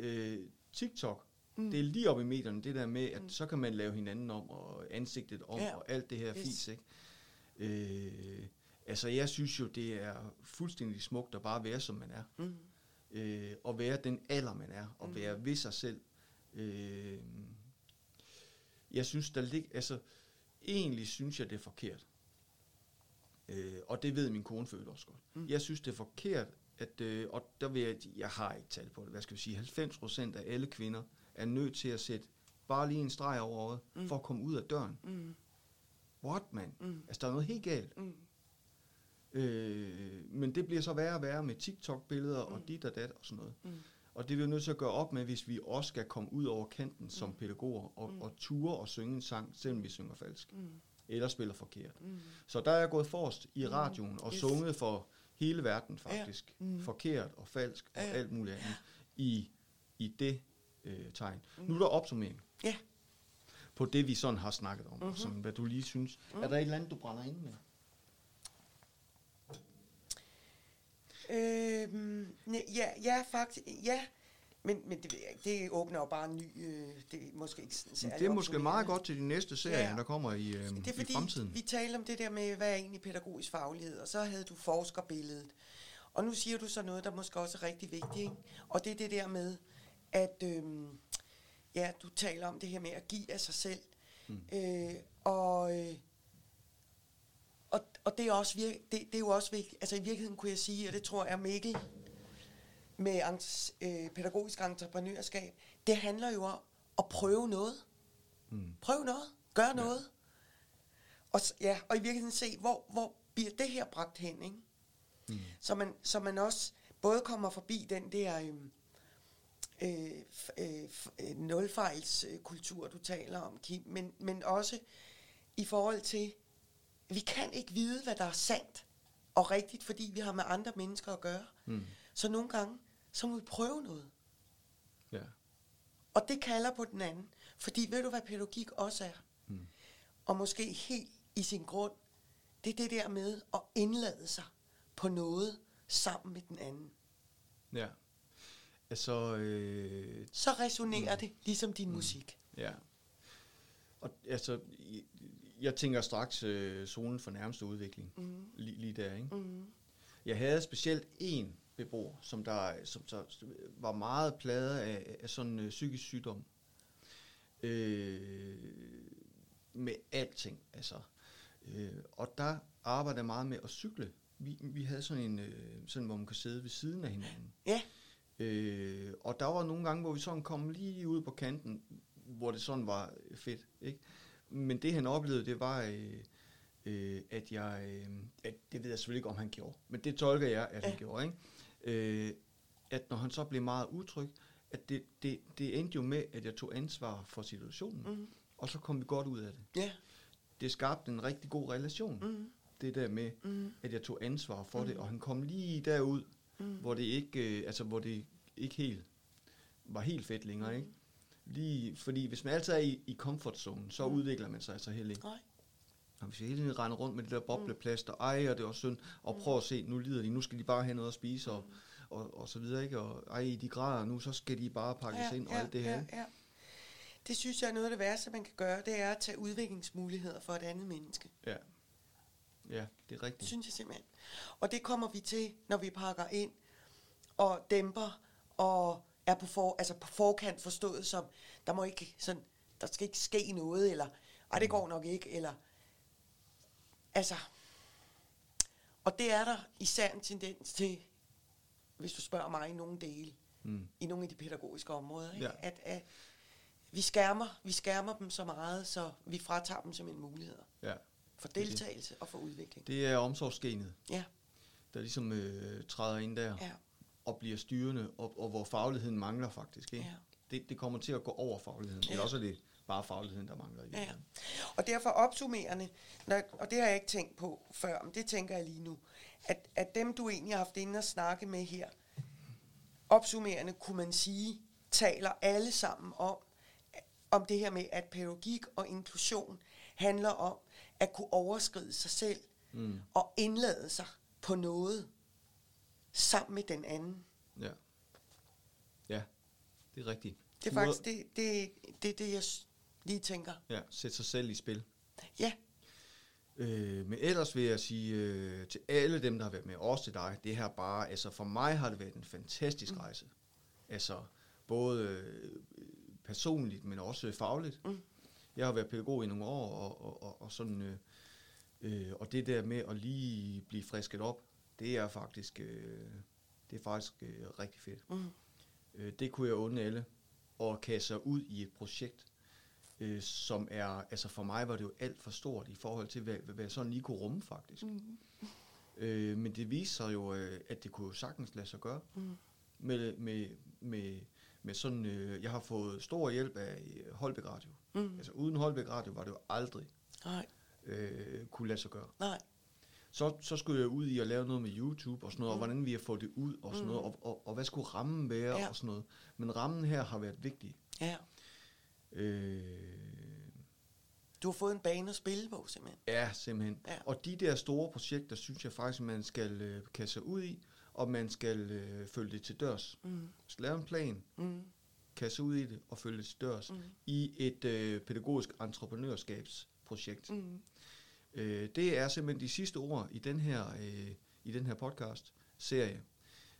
det. TikTok, det er lige oppe i medierne, det der med, at så kan man lave hinanden om, og ansigtet om, og alt det her fis, ikke? Altså, jeg synes jo, det er fuldstændig smukt at bare være, som man er. Mm. Og være den alder, man er. Og være ved sig selv. Jeg synes, der ligger... Altså, egentlig synes jeg, det er forkert. Og det ved min kone føler også godt. Mm. Jeg synes, det er forkert, at... og der vil jeg... Jeg har ikke tal på det. Hvad skal vi sige? 90% af alle kvinder er nødt til at sætte bare lige en streg over øjet, for at komme ud af døren. Mm. What, man? Mm. Altså, der er noget helt galt. Mm. Men det bliver så værre og værre med TikTok-billeder og dit og dat og sådan noget. Og det er vi jo nødt til at gøre op med, hvis vi også skal komme ud over kanten som pædagoger og ture og synge en sang, selvom vi synger falsk eller spiller forkert. Så der er jeg gået forrest i radioen og sunget for hele verden faktisk. Forkert og falsk og alt muligt andet i det tegn. Mm. Nu er der opsummering. Ja. På det, vi sådan har snakket om. Mm-hmm. Sådan, hvad du lige synes. Mm. Er der et eller andet, du brænder ind med? Ja. Men det åbner jo bare en ny... det er måske ikke særlig... Det er måske meget godt til de næste serier, ja, der kommer i fremtiden. Det er fordi, vi taler om det der med, hvad er egentlig pædagogisk faglighed, og så havde du forskerbilledet. Og nu siger du så noget, der måske også er rigtig vigtigt, ikke? Og det er det der med, at du taler om det her med at give af sig selv. Mm. Og det er også det er jo også vigtigt. Altså i virkeligheden kunne jeg sige, og det tror jeg er Mikkel... med pædagogisk entreprenørskab, det handler jo om at prøve noget. Mm. Prøv noget. Gør noget. Og i virkeligheden se, hvor bliver det her bragt hen, ikke? Mm. Så man også både kommer forbi den der nulfejlskultur, du taler om, Kim, men også i forhold til, vi kan ikke vide, hvad der er sandt og rigtigt, fordi vi har med andre mennesker at gøre. Mm. Så nogle gange, så må vi prøve noget. Ja. Og det kalder på den anden. Fordi ved du, hvad pædagogik også er? Mm. Og måske helt i sin grund, det er det der med at indlade sig på noget sammen med den anden. Ja. Altså... så resonerer det, ligesom din musik. Ja. Og altså, jeg tænker straks zonen for nærmeste udvikling. Mm. Lige der, ikke? Mm. Jeg havde specielt en beboer, som var meget plaget af sådan en psykisk sygdom. Med alting, altså. Og der arbejdede jeg meget med at cykle. Vi havde sådan en, hvor man kunne sidde ved siden af hinanden. Ja. Og der var nogle gange, hvor vi sådan kom lige ud på kanten, hvor det sådan var fedt, ikke? Men det, han oplevede, det var... at det ved jeg selvfølgelig ikke, om han gjorde, men det tolker jeg, at han gjorde, ikke? At når han så blev meget utryg, at det endte jo med, at jeg tog ansvar for situationen, mm-hmm, og så kom vi godt ud af det. Yeah. Det skabte en rigtig god relation, mm-hmm, det der med, mm-hmm, at jeg tog ansvar for, mm-hmm, det, og han kom lige derud, mm-hmm, hvor det ikke helt var helt fedt længere, mm-hmm, ikke? Lige, fordi hvis man altid er i comfortzonen, så, mm-hmm, udvikler man sig altså heller ikke. Nej. Og hvis jeg hele tiden render rundt med det der bobleplaster, og det er også synd, og prøv at se, nu lider de, nu skal de bare have noget at spise, og så videre, ikke? Og de græder nu, så skal de bare pakkes ind, og alt det her. Ja. Det synes jeg er noget af det værste, man kan gøre, det er at tage udviklingsmuligheder for et andet menneske. Ja, ja, det er rigtigt. Synes jeg simpelthen. Og det kommer vi til, når vi pakker ind, og dæmper, og er på forkant forstået som, der skal ikke ske noget, eller det går nok ikke, eller... Altså, og det er der især en tendens til, hvis du spørger mig, i nogle dele, i nogle af de pædagogiske områder, ikke? Ja. At vi skærmer dem så meget, så vi fratager dem som en mulighed, ja, for deltagelse og for udvikling. Det er omsorgsgenet, ja, der ligesom træder ind der, ja, og bliver styrende, og hvor fagligheden mangler faktisk, ikke? Ja. Det kommer til at gå over fagligheden, ja, eller også det bare fagligheden, der mangler i. Ja. Og derfor opsummerende, og det har jeg ikke tænkt på før, men det tænker jeg lige nu, at dem, du egentlig har haft inde at snakke med her, opsummerende kunne man sige, taler alle sammen om det her med, at pædagogik og inklusion handler om at kunne overskride sig selv, og indlade sig på noget sammen med den anden. Ja, ja, det er rigtigt. Det er faktisk det jeg lige tænker. Ja, sætte sig selv i spil. Ja. Men ellers vil jeg sige til alle dem, der har været med, også til dig, det her bare, altså for mig har det været en fantastisk rejse. Altså både personligt, men også fagligt. Mm. Jeg har været pædagog i nogle år, og sådan, og det der med at lige blive frisket op, det er faktisk rigtig fedt. Mm. Det kunne jeg unde alle. Og kaste sig ud i et projekt, som er, altså for mig var det jo alt for stort i forhold til, hvad sådan lige kunne rumme faktisk. Mm. Men det viste sig jo, at det kunne jo sagtens lade sig gøre. Mm. Med sådan, jeg har fået stor hjælp af Holbæk Radio. Mm. Altså uden Holbæk Radio var det jo aldrig kunne lade sig gøre. Nej. så skulle jeg ud i at lave noget med YouTube og sådan noget, og hvordan vi har fået det ud og sådan noget, og hvad skulle rammen være og sådan noget. Men rammen her har været vigtig. Ja. Du har fået en bane at spille på, simpelthen. Ja, simpelthen. Ja. Og de der store projekter, synes jeg faktisk, man skal kaste sig ud i, og man skal følge det til dørs. Så lave en plan, kaste sig ud i det og følge det til dørs i et pædagogisk entreprenørskabsprojekt. Det er simpelthen de sidste ord i den her, podcast-serie.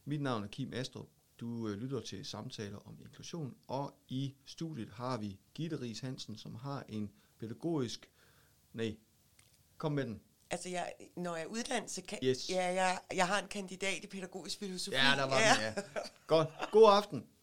Mit navn er Kim Astrup. Du lytter til samtaler om inklusion, og i studiet har vi Gitte Riis Hansen, som har en pædagogisk... Nej, kom med den. Altså, når jeg er uddannet, så kan jeg har en kandidat i pædagogisk filosofi. Ja, der var den, ja. Godt. God aften.